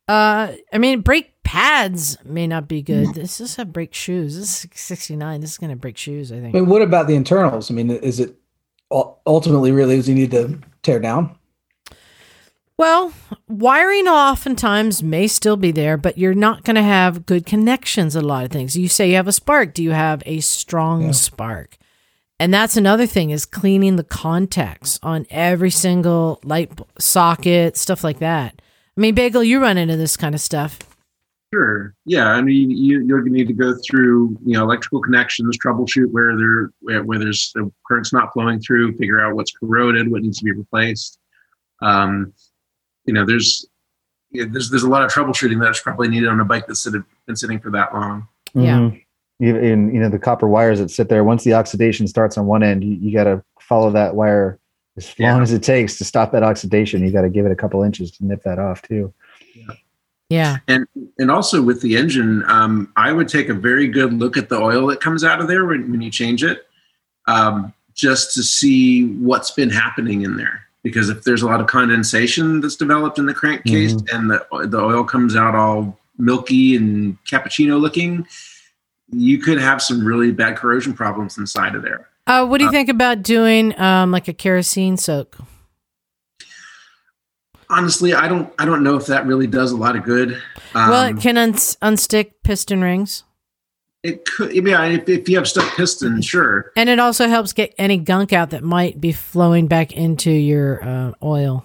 I mean, brake pads may not be good. This is a brake shoes. This is 69. This is going to break shoes, I think. I mean, what about the internals? I mean, is it ultimately really is you need to tear down? Well, wiring oftentimes may still be there, but you're not going to have good connections. A lot of things. You say you have a spark. Do you have a strong spark? And that's another thing, is cleaning the contacts on every single light socket, stuff like that. I mean, Bagel, you run into this kind of stuff. Sure. Yeah. I mean, you're going to need to go through, electrical connections, troubleshoot where there's the current's not flowing through, figure out what's corroded, what needs to be replaced. There's a lot of troubleshooting that's probably needed on a bike that's been sitting for that long. Yeah. Mm-hmm. Even, the copper wires that sit there, once the oxidation starts on one end, you got to follow that wire as long as it takes to stop that oxidation. You got to give it a couple inches to nip that off too. Yeah. And also with the engine, I would take a very good look at the oil that comes out of there when you change it, just to see what's been happening in there. Because if there's a lot of condensation that's developed in the crankcase and the oil comes out all milky and cappuccino looking, you could have some really bad corrosion problems inside of there. What do you think about doing like a kerosene soak? Honestly, I don't know if that really does a lot of good. Well, it can unstick piston rings. It could. Yeah, if you have stuck piston, sure. And it also helps get any gunk out that might be flowing back into your oil.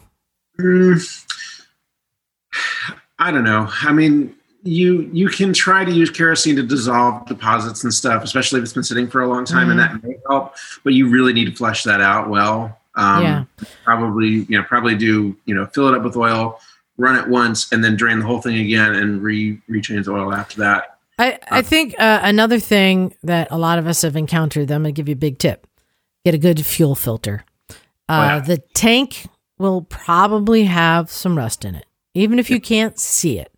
I don't know. I mean, you can try to use kerosene to dissolve deposits and stuff, especially if it's been sitting for a long time, and that may help, but you really need to flush that out well. Probably do, fill it up with oil, run it once, and then drain the whole thing again and rechange the oil after that. I think another thing that a lot of us have encountered, that I'm going to give you a big tip, get a good fuel filter. The tank will probably have some rust in it, even if you can't see it.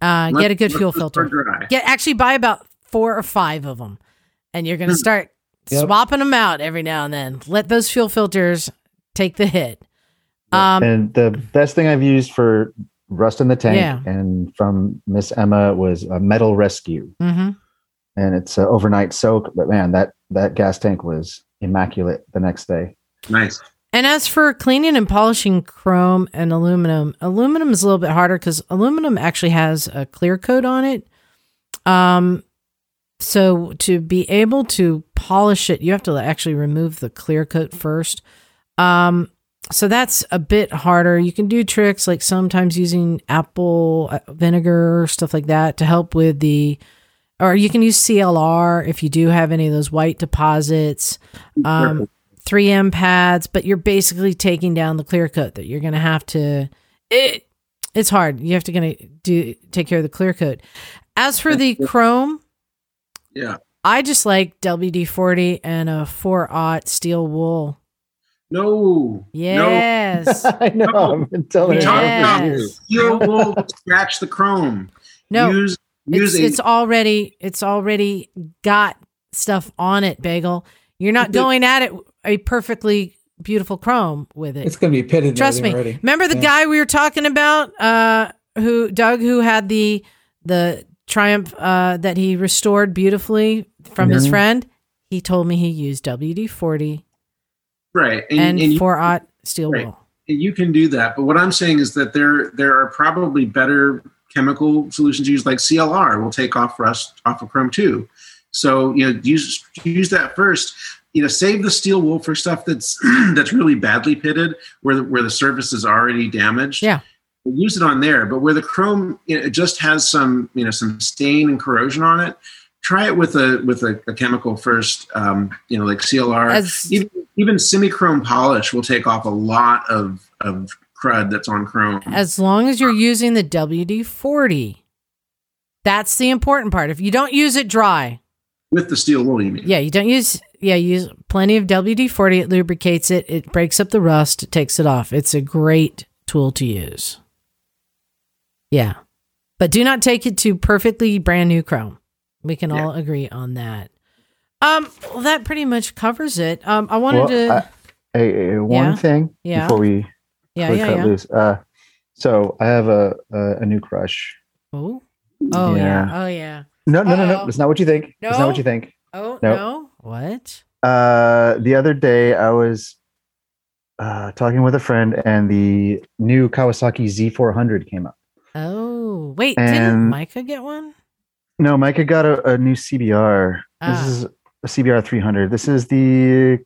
Get a good fuel filter. Actually buy about 4 or 5 of them, and you're going to start swapping them out every now and then. Let those fuel filters take the hit. And the best thing I've used for rust in the tank and from Miss Emma was a metal rescue. Mm-hmm. And it's an overnight soak, but man, that gas tank was immaculate the next day. Nice. And as for cleaning and polishing chrome and aluminum is a little bit harder because aluminum actually has a clear coat on it. So to be able to polish it, you have to actually remove the clear coat first. So that's a bit harder. You can do tricks like sometimes using apple vinegar, stuff like that to help with or you can use CLR if you do have any of those white deposits. 3M pads, but you're basically taking down the clear coat that you're going to have to. It's hard. You have to take care of the clear coat. As for the chrome, I just like WD-40 and a 4-aught steel wool. No. Yes. No. I know. I've been telling you. Steel wool will scratch the chrome. No. It's already got stuff on it, Bagel. You're not going at it a perfectly beautiful chrome with it. It's going to be pitted. Trust me. Already. Remember the guy we were talking about, who had the Triumph that he restored beautifully from his friend? He told me he used WD-40, right, and 4-aught steel wool. You can do that, but what I'm saying is that there are probably better chemical solutions used, like CLR will take off rust off of chrome too. So, use that first, save the steel wool for stuff that's really badly pitted where the surface is already damaged. Yeah. Use it on there, but where the chrome, it just has some, some stain and corrosion on it. Try it with a chemical first, like CLR, even semi-chrome polish will take off a lot of crud that's on chrome. As long as you're using the WD-40. That's the important part. If you don't use it dry. With the steel wool, you mean? Yeah, you don't use yeah, use plenty of WD-40. It lubricates it. It breaks up the rust. It takes it off. It's a great tool to use. Yeah. But do not take it to perfectly brand new chrome. We can all agree on that. Well, that pretty much covers it. I wanted one thing before we cut loose. So I have a new crush. Oh yeah. No. It's not what you think. No. It's not what you think. No. What? The other day I was talking with a friend, and the new Kawasaki Z400 came up. Oh wait, didn't Micah get one? No, Micah got a new CBR. This is a CBR 300. This is the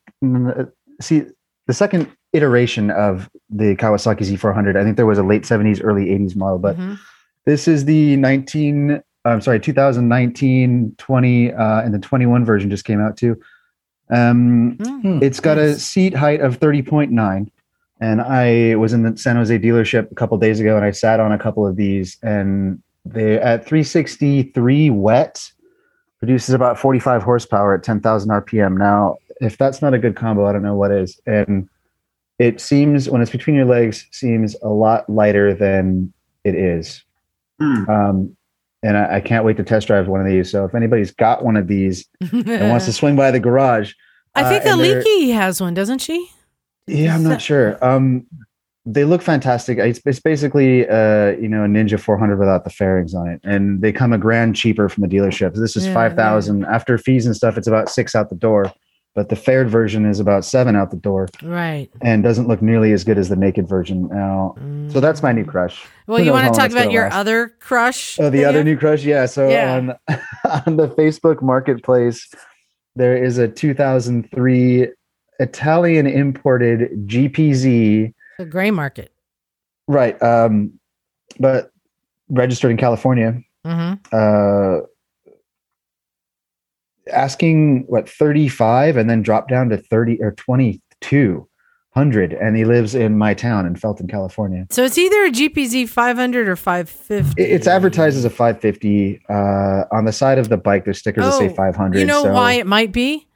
second iteration of the Kawasaki Z400. I think there was a late 70s, early 80s model, but this is the 2019, 20, and the 21 version just came out too. It's got a seat height of 30.9. And I was in the San Jose dealership a couple of days ago, and I sat on a couple of these, and they at 363 wet produces about 45 horsepower at 10,000 RPM. Now, if that's not a good combo, I don't know what is. And it seems, when it's between your legs, seems a lot lighter than it is. And I can't wait to test drive one of these. So if anybody's got one of these and wants to swing by the garage. I think Aliki has one, doesn't she? Yeah, I'm not sure. They look fantastic. It's basically, a Ninja 400 without the fairings on it, and they come $1,000 cheaper from the dealership. This is $5,000 after fees and stuff. It's about $6,000 out the door, but the faired version is about $7,000 out the door, right? And doesn't look nearly as good as the naked version now. So that's my new crush. Well, you want to talk about your other crush? Oh, the other new crush, yeah. So on the Facebook Marketplace, there is a 2003 Italian imported GPZ. The gray market. Right. But registered in California, asking what, 35, and then dropped down to 30 or 2,200. And he lives in my town in Felton, California. So it's either a GPZ 500 or 550. It's advertised as a 550. On the side of the bike, there's stickers that say 500. You know why it might be?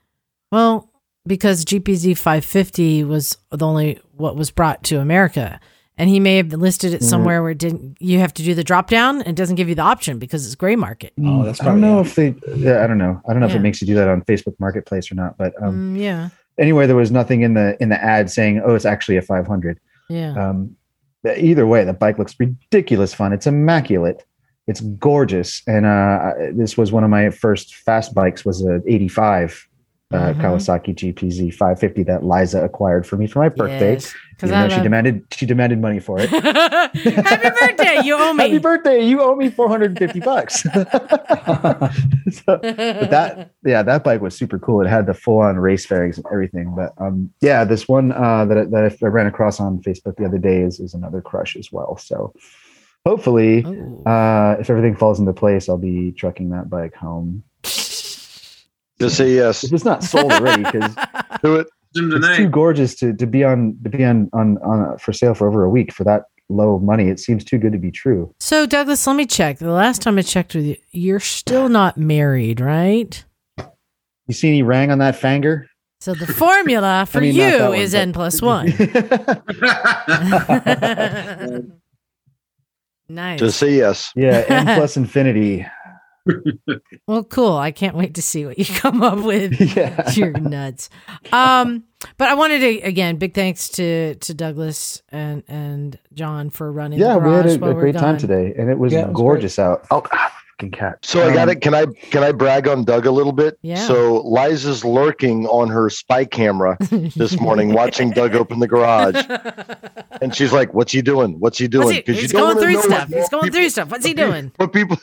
Well, because GPZ 550 was the only what was brought to America, and he may have listed it somewhere where it didn't. You have to do the drop down, and it doesn't give you the option because it's gray market. Oh, that's probably. I don't know if it makes you do that on Facebook Marketplace or not. But anyway, there was nothing in the ad saying, "Oh, it's actually a 500." Yeah. Either way, the bike looks ridiculous fun. It's immaculate. It's gorgeous, and this was one of my first fast bikes. Was an 85. Kawasaki GPZ 550 that Liza acquired for me for my birthday. Yes, she demanded money for it. Happy birthday, you owe me. Happy birthday, you owe me $450. But that bike was super cool. It had the full-on race fairings and everything. But this one that I ran across on Facebook the other day is another crush as well. So hopefully, if everything falls into place, I'll be trucking that bike home. Just say yes. If it's not sold already, because it's too gorgeous to be on for sale for over a week for that low money. It seems too good to be true. So Douglas, let me check. The last time I checked with you, you're still not married, right? You see any rang on that fanger? So the formula for you is N+1. Nice. Just say yes. Yeah, N+infinity. Well, cool. I can't wait to see what you come up with. Yeah. You're nuts. But I wanted to, again, big thanks to Douglas and John for running. Yeah, we had a great time today, and it was gorgeous great. Out. Oh, fucking cat. So I got it. Can I brag on Doug a little bit? Yeah. So Liza's lurking on her spy camera this morning, watching Doug open the garage, and she's like, "What's he doing? Because he's going through stuff. What's he doing?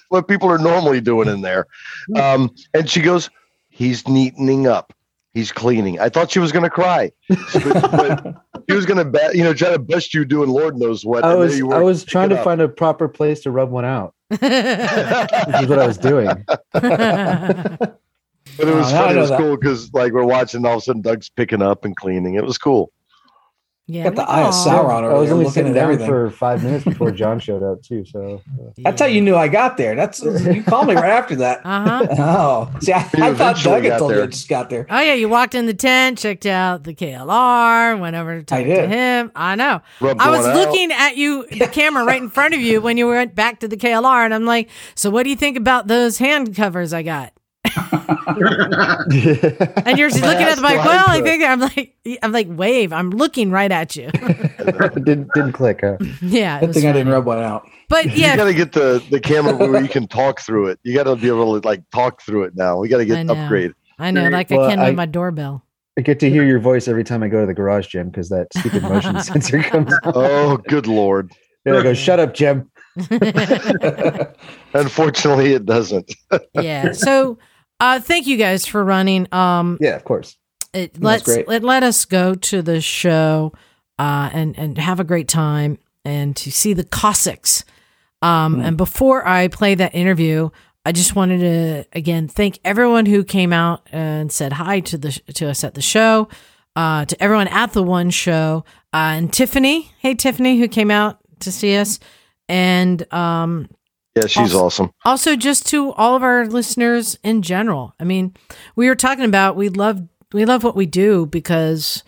What people are normally doing in there?" And she goes, "He's neatening up. He's cleaning." I thought she was going to cry. But she was going to, try to bust you doing Lord knows what. I was trying to find a proper place to rub one out. Which is what I was doing. But it was funny. It was cool because, like, we're watching, all of a sudden Doug's picking up and cleaning. It was cool. Yeah, got the eye of Sauron over. I was only sitting down for 5 minutes before John showed up too. So that's how you knew I got there. That's you called me right after that. Uh-huh. Oh, see, I thought Doug had told me I just got there. Oh yeah, you walked in the tent, checked out the KLR, went over to talk to him. I know. Rubbed I was looking at you, the camera right in front of you when you went back to the KLR, and I'm like, so what do you think about those hand covers I got? And you're just looking at the bike. Well, I think I'm like, wave. I'm looking right at you. didn't click. Huh? Yeah. Good thing I didn't rub one out. But yeah, you got to get the camera where you can talk through it. You got to be able to like talk through it now. We got to get upgraded. I know, like I can with my doorbell. I get to hear your voice every time I go to the garage, Jim, because that stupid motion sensor comes on. Oh, good Lord. There I go. Shut up, Jim. Unfortunately, it doesn't. Yeah. So. Thank you guys for running. Yeah, of course. Let us go to the show and have a great time and to see the Cossacks. And before I play that interview, I just wanted to again thank everyone who came out and said hi to us at the show, to everyone at the One Show, and Tiffany. Hey Tiffany, who came out to see us, and yeah, she's awesome. Also, just to all of our listeners in general. I mean, we were talking about we love what we do because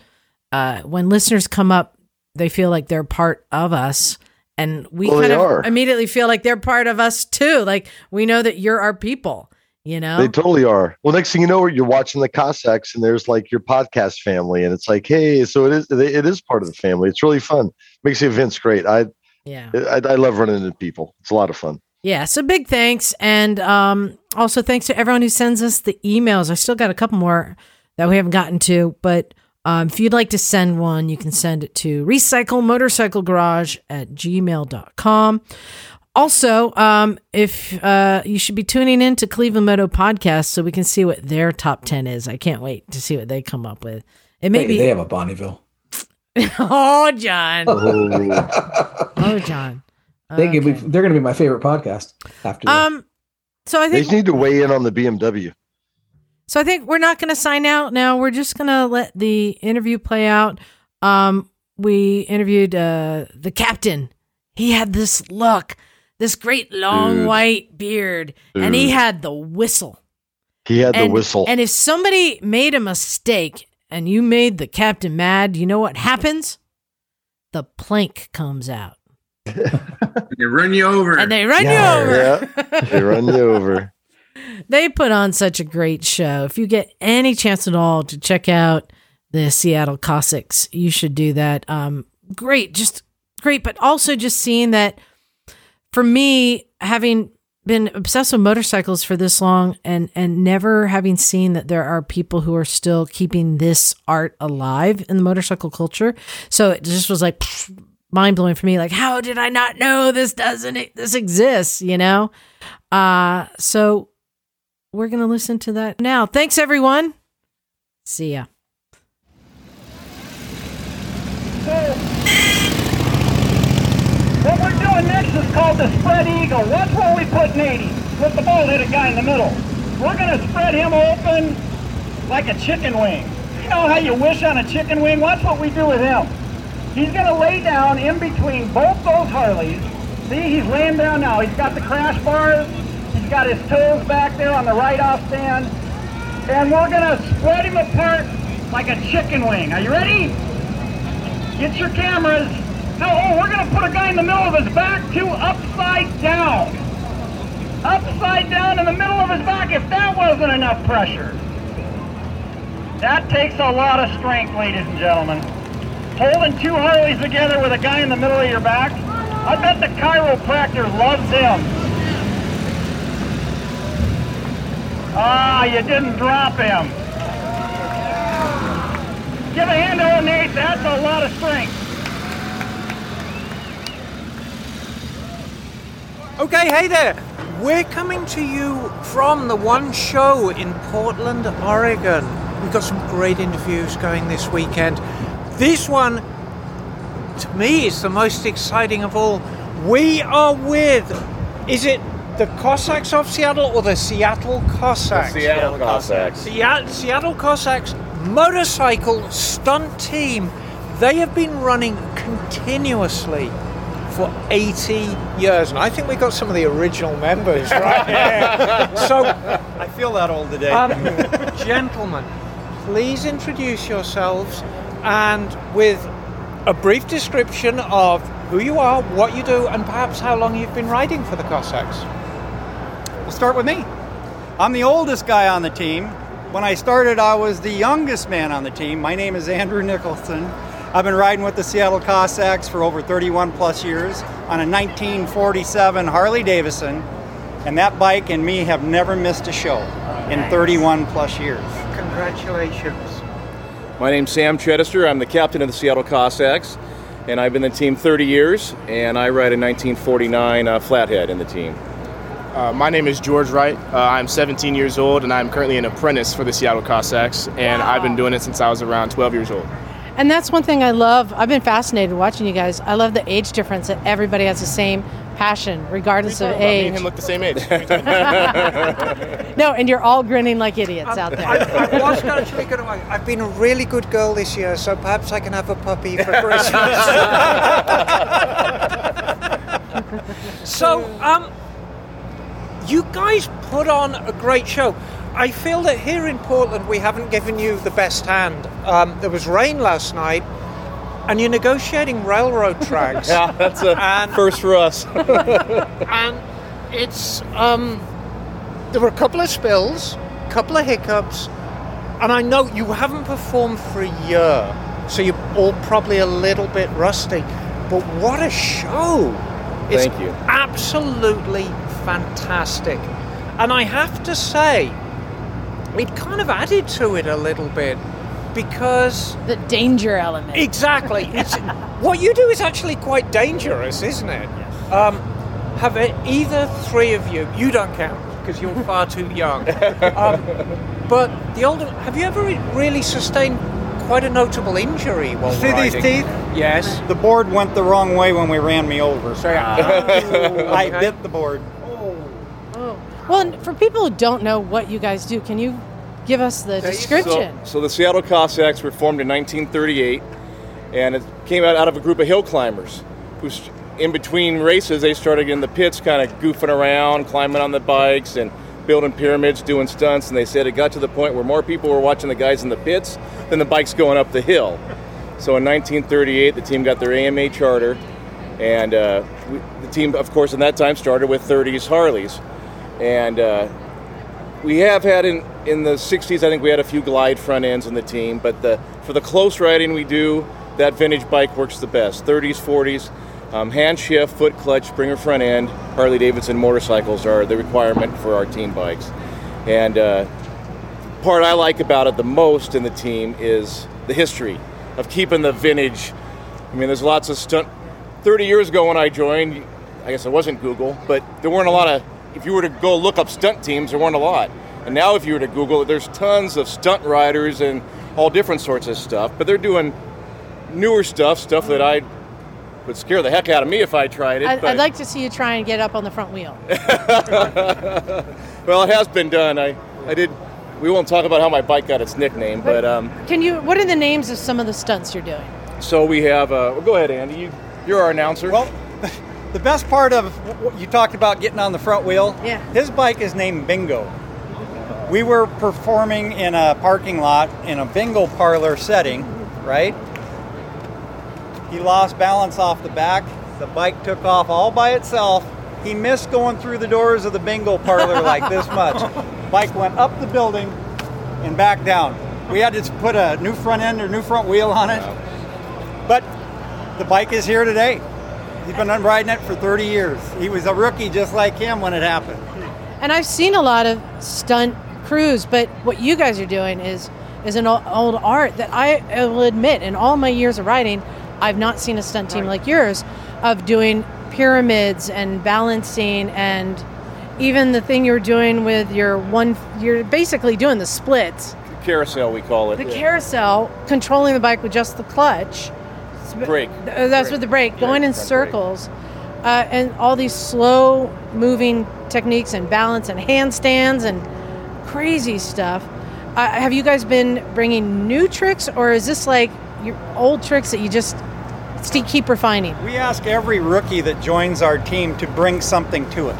when listeners come up, they feel like they're part of us, and we kind of immediately feel like they're part of us too. Like we know that you're our people. You know, they totally are. Well, next thing you know, you're watching the Cossacks, and there's like your podcast family, and it's like, hey, so it is part of the family. It's really fun. Makes the events great. I love running into people. It's a lot of fun. Yeah, so big thanks, and also thanks to everyone who sends us the emails. I still got a couple more that we haven't gotten to, but if you'd like to send one, you can send it to recyclemotorcyclegarage@gmail.com. Also, if you should be tuning in to Cleveland Moto Podcast so we can see what their top 10 is. I can't wait to see what they come up with. It may be they have a Bonneville. Oh, John. Oh, John. They're going to be my favorite podcast after. So I think they just need to weigh in on the BMW. So I think we're not going to sign out now. We're just going to let the interview play out. We interviewed the captain. He had this look, this great long white beard, and he had the whistle. And if somebody made a mistake and you made the captain mad, you know what happens? The plank comes out. They run you over. They put on such a great show. If you get any chance at all to check out the Seattle Cossacks, you should do that. Great, but also just seeing that for me, having been obsessed with motorcycles for this long and never having seen that there are people who are still keeping this art alive in the motorcycle culture. So it just was like mind blowing for me. Like, how did I not know this exists, you know? So we're going to listen to that now. Thanks everyone. See ya. What we're doing next is called the spread eagle. That's where we put Nady with the bald-headed guy in the middle. We're going to spread him open like a chicken wing. You know how you wish on a chicken wing? That's what we do with him. He's going to lay down in between both those Harleys. See, he's laying down now. He's got the crash bars. He's got his toes back there on the ride-off stand. And we're going to spread him apart like a chicken wing. Are you ready? Get your cameras. Now, we're going to put a guy in the middle of his back, too, upside down. Upside down in the middle of his back, if that wasn't enough pressure. That takes a lot of strength, ladies and gentlemen. Holding two Harleys together with a guy in the middle of your back, I bet the chiropractor loves him. Ah, you didn't drop him. Give a hand to Nate, that's a lot of strength. Okay, hey there. We're coming to you from the One Show in Portland, Oregon. We've got some great interviews going this weekend. This one, to me, is the most exciting of all. We are with, is it the Cossacks of Seattle or the Seattle Cossacks? The Seattle Cossacks. Seattle Cossacks Motorcycle Stunt Team. They have been running continuously for 80 years, and I think we got some of the original members right here. So I feel that all today. Gentlemen, please introduce yourselves, and with a brief description of who you are, what you do, and perhaps how long you've been riding for the Cossacks. We'll start with me. I'm the oldest guy on the team. When I started, I was the youngest man on the team. My name is Andrew Nicholson. I've been riding with the Seattle Cossacks for over 31 plus years on a 1947 Harley Davidson, and that bike and me have never missed a show in 31 plus years. Congratulations. My name's Sam Chedester. I'm the captain of the Seattle Cossacks, and I've been the team 30 years, and I ride a 1949 flathead in the team. My name is George Wright. I'm 17 years old, and I'm currently an apprentice for the Seattle Cossacks, and I've been doing it since I was around 12 years old. And that's one thing I love. I've been fascinated watching you guys. I love the age difference, that everybody has the same passion, regardless of age. Me and him look the same age. No, and you're all grinning like idiots out there. I was actually going to argue, I've been a really good girl this year, so perhaps I can have a puppy for Christmas. So, you guys put on a great show. I feel that here in Portland, we haven't given you the best hand. There was rain last night, and you're negotiating railroad tracks. Yeah, that's a first for us. And it's, there were a couple of spills, a couple of hiccups, and I know you haven't performed for a year, so you're all probably a little bit rusty, but what a show. Thank you. Absolutely fantastic. And I have to say, it kind of added to it a little bit, because the danger element. Exactly. It's, what you do is actually quite dangerous, isn't it? Yes. Have it, either three of you, you don't count because you're far too young, but the older, have you ever really sustained quite a notable injury while see riding? See these teeth? Yes. The board went the wrong way when we ran me over, so I bit the board. Well, and for people who don't know what you guys do, can you give us the description? So the Seattle Cossacks were formed in 1938, and it came out of a group of hill climbers who, in between races, they started in the pits kind of goofing around, climbing on the bikes and building pyramids, doing stunts, and they said it got to the point where more people were watching the guys in the pits than the bikes going up the hill. So in 1938, the team got their AMA charter, and the team, of course, in that time started with 30s Harleys. And we have had in the 60s, I think we had a few glide front ends in the team, but for the close riding we do, that vintage bike works the best. 30s, 40s, hand shift, foot clutch, Springer front end, Harley Davidson motorcycles are the requirement for our team bikes. And the part I like about it the most in the team is the history of keeping the vintage. I mean, there's lots of stunt. 30 years ago when I joined, I guess it wasn't Google, but there weren't a lot of, if you were to go look up stunt teams, there weren't a lot. And now if you were to Google it, there's tons of stunt riders and all different sorts of stuff. But they're doing newer stuff that I would scare the heck out of me if I tried it. I'd like to see you try and get up on the front wheel. Well, it has been done. I did. We won't talk about how my bike got its nickname, but can you? What are the names of some of the stunts you're doing? So we have. Well, go ahead, Andy. You're our announcer. Well. The best part of what you talked about getting on the front wheel, yeah. His bike is named Bingo. We were performing in a parking lot in a bingo parlor setting, right? He lost balance off the back. The bike took off all by itself. He missed going through the doors of the bingo parlor like this much. Bike went up the building and back down. We had to put a new front end or new front wheel on it. But the bike is here today. He's been riding it for 30 years. He was a rookie just like him when it happened. And I've seen a lot of stunt crews, but what you guys are doing is an old art that I will admit, in all my years of riding, I've not seen a stunt team like yours of doing pyramids and balancing, and even the thing you're doing with you're basically doing the splits. The carousel, we call it. The carousel, controlling the bike with just the clutch. Brake. That's with the brake, going in circles, and all these slow moving techniques and balance and handstands and crazy stuff. Have you guys been bringing new tricks, or is this like your old tricks that you just keep refining? We ask every rookie that joins our team to bring something to it.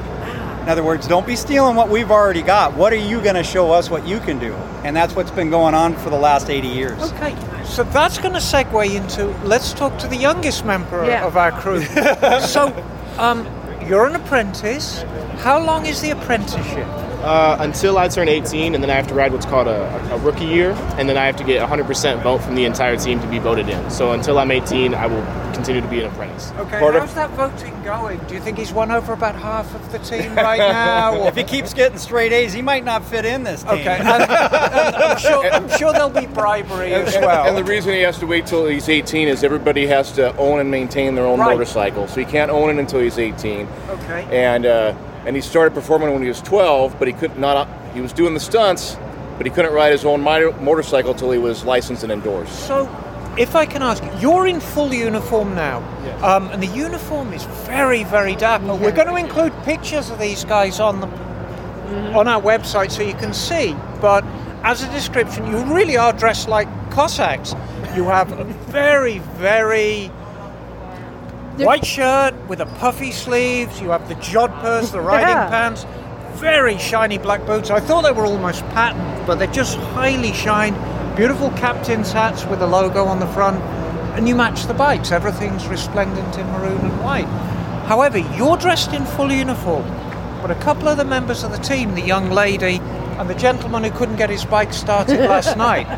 In other words, don't be stealing what we've already got. What are you going to show us what you can do? And that's what's been going on for the last 80 years. Okay, so that's going to segue into, let's talk to the youngest member of our crew. So, you're an apprentice. How long is the apprenticeship? Until I turn 18, and then I have to ride what's called a rookie year, and then I have to get 100% vote from the entire team to be voted in. So until I'm 18, I will continue to be an apprentice. Okay, how's that voting going? Do you think he's won over about half of the team right now? If he keeps getting straight A's, he might not fit in this team. Okay, I'm sure there'll be bribery as well. And the reason he has to wait till he's 18 is everybody has to own and maintain their own motorcycle, so he can't own it until he's 18. Okay. And he started performing when he was 12, but he could not. He was doing the stunts, but he couldn't ride his own motorcycle till he was licensed and endorsed. So, if I can ask, you're in full uniform now, yes. And the uniform is very, very dapper. Yeah. We're going to include pictures of these guys on the on our website so you can see. But as a description, you really are dressed like Cossacks. You have a very, very white shirt with a puffy sleeves, you have the jodhpurs, the riding pants, very shiny black boots. I thought they were almost patterned, but they're just highly shined. Beautiful captain's hats with a logo on the front, and you match the bikes. Everything's resplendent in maroon and white. However, you're dressed in full uniform, but a couple of the members of the team, the young lady and the gentleman who couldn't get his bike started last night,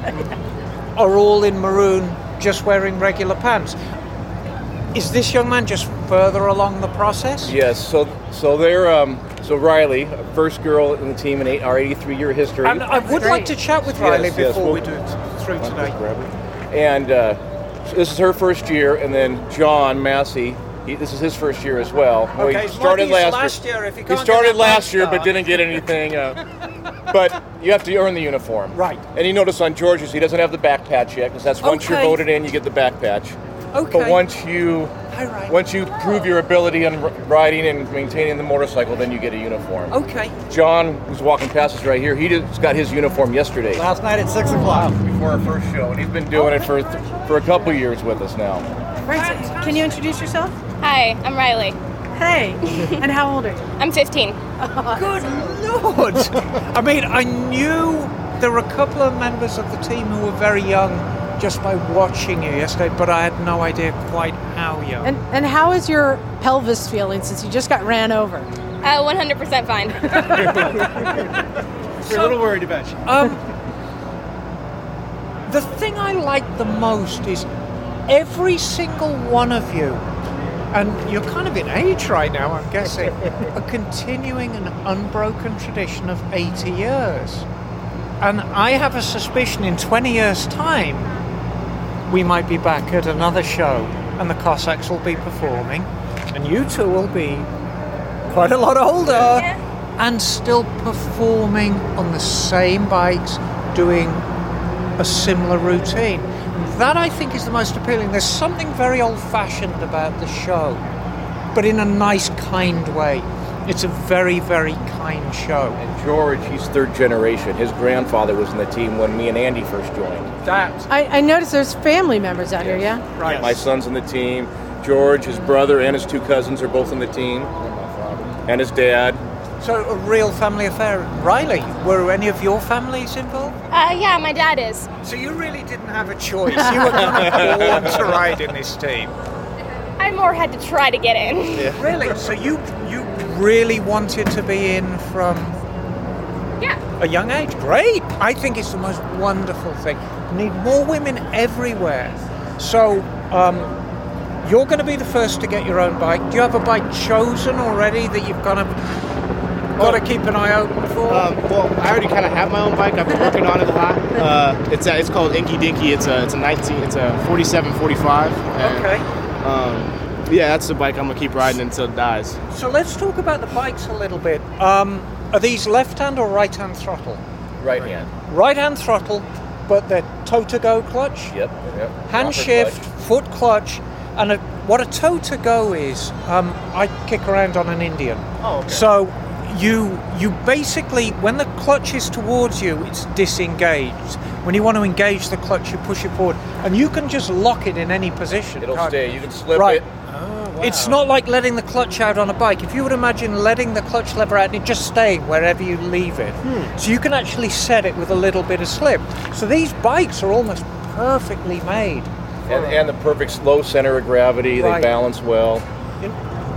are all in maroon, just wearing regular pants. Is this young man just further along the process? Yes. So they're so Riley, first girl in the team in our 83-year history. And I would like to chat with Riley before we do it through today. And so this is her first year, and then John Massey, this is his first year as well. Okay, he started last year. If he started last year, but didn't get anything. But you have to earn the uniform, right? And you notice on George's, he doesn't have the back patch yet, because that's once you're voted in, you get the back patch. Okay. But once you prove your ability on riding and maintaining the motorcycle, then you get a uniform. Okay. John, who's walking past us right here, he just got his uniform yesterday. Last night at 6 o'clock before our first show, and he's been doing it for a couple years with us now. Right. Can you introduce yourself? Hi, I'm Riley. Hey. And how old are you? I'm 15. Good Lord. I mean, I knew there were a couple of members of the team who were very young, just by watching you yesterday, but I had no idea quite how young. And how is your pelvis feeling since you just got ran over? 100% fine. We're a little worried about you. The thing I like the most is every single one of you, and you're kind of in age right now, I'm guessing, are continuing an unbroken tradition of 80 years. And I have a suspicion in 20 years' time, we might be back at another show, and the Cossacks will be performing, and you two will be quite a lot older, and still performing on the same bikes, doing a similar routine. That, I think, is the most appealing. There's something very old-fashioned about the show, but in a nice, kind way. It's a very, very kind show. And George, he's third generation. His grandfather was in the team when me and Andy first joined. I noticed there's family members out here, yeah? Right. Yes. My son's in the team. George, his brother, and his two cousins are both in the team. And his dad. So a real family affair. Riley, were any of your families involved? Yeah, my dad is. So you really didn't have a choice. You were kind of born to ride in this team. I more had to try to get in. Yeah. Really? So you really wanted to be in from a young age? Great! I think it's the most wonderful thing. We need more women everywhere. So you're going to be the first to get your own bike. Do you have a bike chosen already that you've got to keep an eye open for? Well, I already kind of have my own bike. I've been working on it a lot. It's called Inky Dinky. It's a 4745. Okay. That's the bike I'm going to keep riding until it dies. So let's talk about the bikes a little bit. Are these left-hand or right-hand throttle? Right-hand. Right-hand throttle, but they're toe-to-go clutch? Yep. Hand shift, foot clutch, and what a toe-to-go is, I kick around on an Indian. Oh, okay. So you basically, when the clutch is towards you, it's disengaged. When you want to engage the clutch, you push it forward, and you can just lock it in any position. It'll stay. You can slip it. Oh, wow. It's not like letting the clutch out on a bike. If you would imagine letting the clutch lever out and it just staying wherever you leave it, so you can actually set it with a little bit of slip. So these bikes are almost perfectly made. And the perfect low center of gravity. Right. They balance well.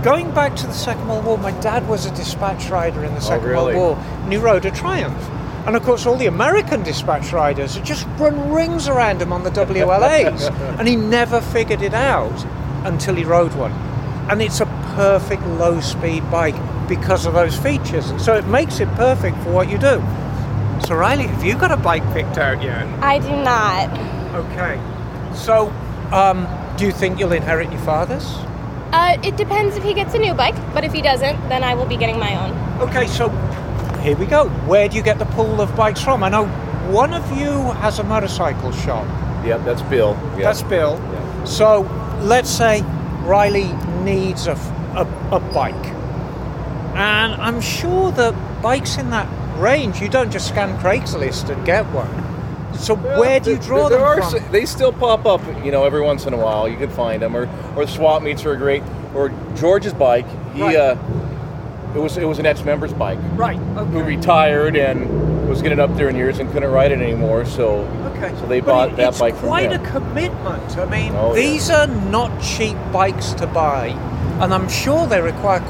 Going back to the Second World War, my dad was a dispatch rider in the Second World War, and he rode a Triumph. And of course, all the American dispatch riders had just run rings around him on the WLAs, and he never figured it out until he rode one. And it's a perfect low-speed bike because of those features, and so it makes it perfect for what you do. So, Riley, have you got a bike picked out yet? I do not. Okay. So, do you think you'll inherit your father's? It depends if he gets a new bike, but if he doesn't, then I will be getting my own. Okay, so here we go. Where do you get the pool of bikes from? I know one of you has a motorcycle shop. Yeah, that's Bill. Yep. That's Bill. Yep. So let's say Riley needs a bike. And I'm sure that bikes in that range, you don't just scan Craigslist and get one. So where do you draw them from? They still pop up, you know, every once in a while. You can find them, or swap meets are great. Or George's bike, it was an ex-member's bike, right? Okay. Who retired and was getting up there in years and couldn't ride it anymore. So, so they bought that bike from him. It's quite a commitment. I mean, these are not cheap bikes to buy, and I'm sure they require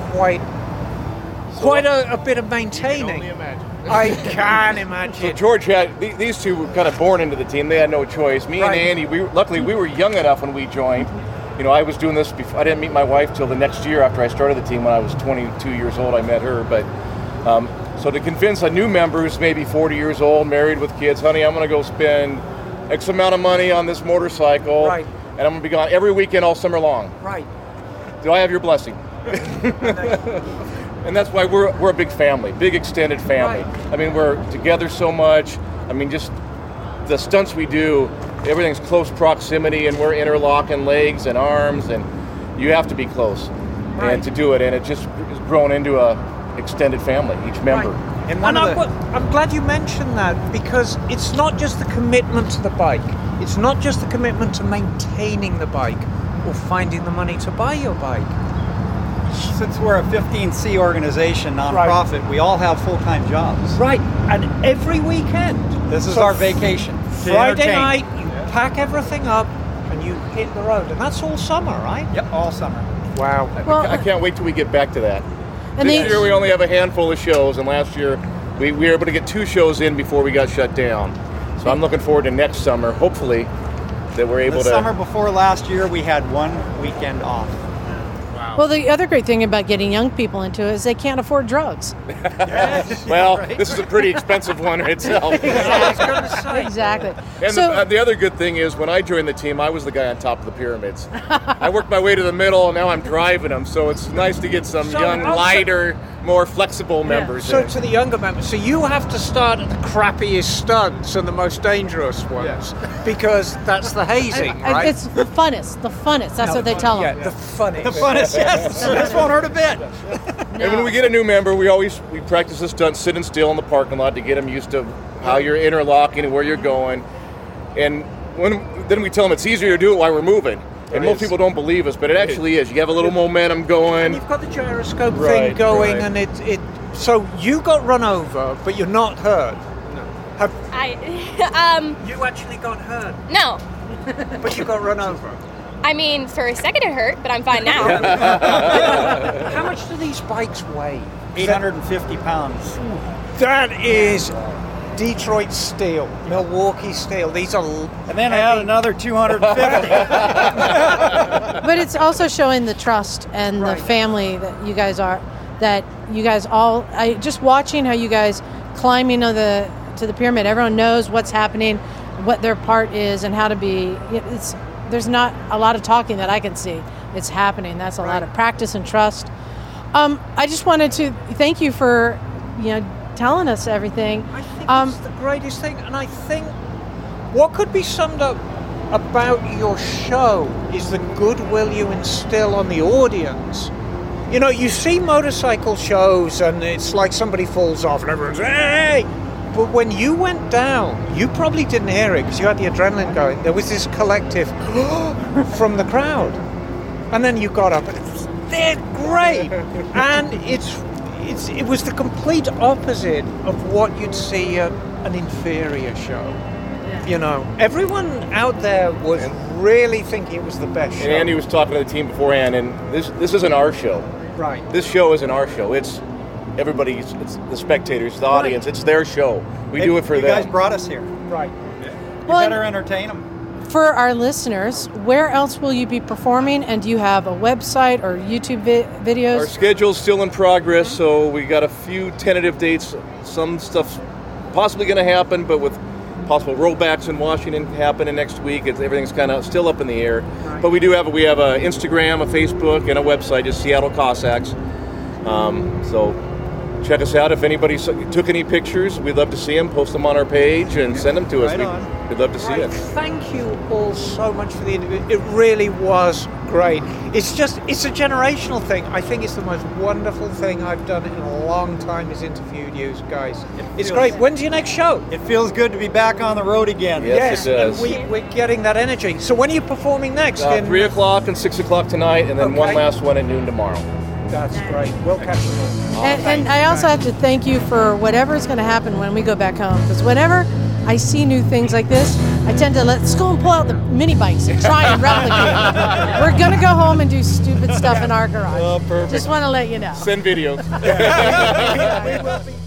quite a bit of maintaining. You can only imagine. I can imagine. So George had, these two were kind of born into the team. They had no choice. Me and Andy, luckily we were young enough when we joined. You know, I was doing this before, I didn't meet my wife till the next year after I started the team when I was 22 years old. I met her, but, so to convince a new member who's maybe 40 years old, married with kids, honey, I'm going to go spend X amount of money on this motorcycle, and I'm going to be gone every weekend all summer long. Right. Do I have your blessing? And that's why we're a big family, big extended family. Right. I mean, we're together so much. I mean, just the stunts we do, everything's close proximity, and we're interlocking legs and arms, and you have to be close and to do it. And it just is grown into a extended family, each member. Right. And I'm glad you mentioned that, because it's not just the commitment to the bike. It's not just the commitment to maintaining the bike or finding the money to buy your bike. Since we're a 15C organization, nonprofit, we all have full-time jobs. Right, and every weekend. This is our vacation. Friday night, you pack everything up and you hit the road. And that's all summer, right? Yep, all summer. Wow. Well, I can't wait till we get back to that. And this year we only have a handful of shows, and last year we were able to get 2 shows in before we got shut down. So I'm looking forward to next summer, hopefully, that we're able to... The summer before last year, we had one weekend off. Well, the other great thing about getting young people into it is they can't afford drugs. Yes. Well, this is a pretty expensive one in itself. Exactly. And so, the other good thing is when I joined the team, I was the guy on top of the pyramids. I worked my way to the middle, and now I'm driving them. So it's nice to get some lighter, more flexible members. So to the younger members, so you have to start at the crappiest stunts and the most dangerous ones because that's the hazing, right? It's the funnest. The funnest. That's what they tell them. Yeah, the funnest. The funnest. Yes, this won't hurt a bit. No. And when we get a new member, we practice the stunt sitting still in the parking lot to get them used to how you're interlocking and where you're going. And then we tell them it's easier to do it while we're moving. And most people don't believe us, but it actually is. You have a little momentum going. And you've got the gyroscope thing going, and it. So you got run over, but you're not hurt. No. You actually got hurt. No. But you got run over. I mean, for a second it hurt, but I'm fine now. How much do these bikes weigh? 850 pounds. That is Detroit steel, Milwaukee steel. These are... And then I add another 250. But it's also showing the trust and the family that you guys are, that you guys all... just watching how you guys climb to the pyramid. Everyone knows what's happening, what their part is, and how to be... There's not a lot of talking that I can see. It's happening. That's a lot of practice and trust. I just wanted to thank you for, telling us everything. I think it's the greatest thing. And I think what could be summed up about your show is the goodwill you instill on the audience You know, you see motorcycle shows and it's like somebody falls off and everyone's, hey! But when you went down, you probably didn't hear it because you had the adrenaline going. There was this collective from the crowd. And then you got up and it was, they're great! And it was the complete opposite of what you'd see at an inferior show. You know, everyone out there was really thinking it was the best show. And Andy was talking to the team beforehand, and this isn't our show. Right. This show isn't our show. It's everybody's, it's the spectators, the audience. It's their show. Do it for them. You guys brought us here. Right. Yeah. You better entertain them. For our listeners, where else will you be performing? And do you have a website or YouTube videos? Our schedule's still in progress, so we got a few tentative dates. Some stuff's possibly going to happen, but with possible rollbacks in Washington happening next week. Everything's kind of still up in the air. Right. But we have a Instagram, a Facebook, and a website, just Seattle Cossacks. So check us out. If anybody took any pictures, we'd love to see them. Post them on our page and send them to us. We'd love to see it. Thank you all so much for the interview. It really was great. It's a generational thing. I think it's the most wonderful thing I've done in a long time is interviewed you guys. It's great. When's your next show? It feels good to be back on the road again. Yes, it does. And we're getting that energy. So when are you performing next? 3 o'clock and 6 o'clock tonight, and then one last one at noon tomorrow. That's great. We'll catch you all. And I also have to thank you for whatever's going to happen when we go back home, because whenever I see new things like this, I tend to let's go and pull out the mini bikes and try and replicate. We're going to go home and do stupid stuff in our garage. Oh, perfect. Just want to let you know. Send videos. We will be.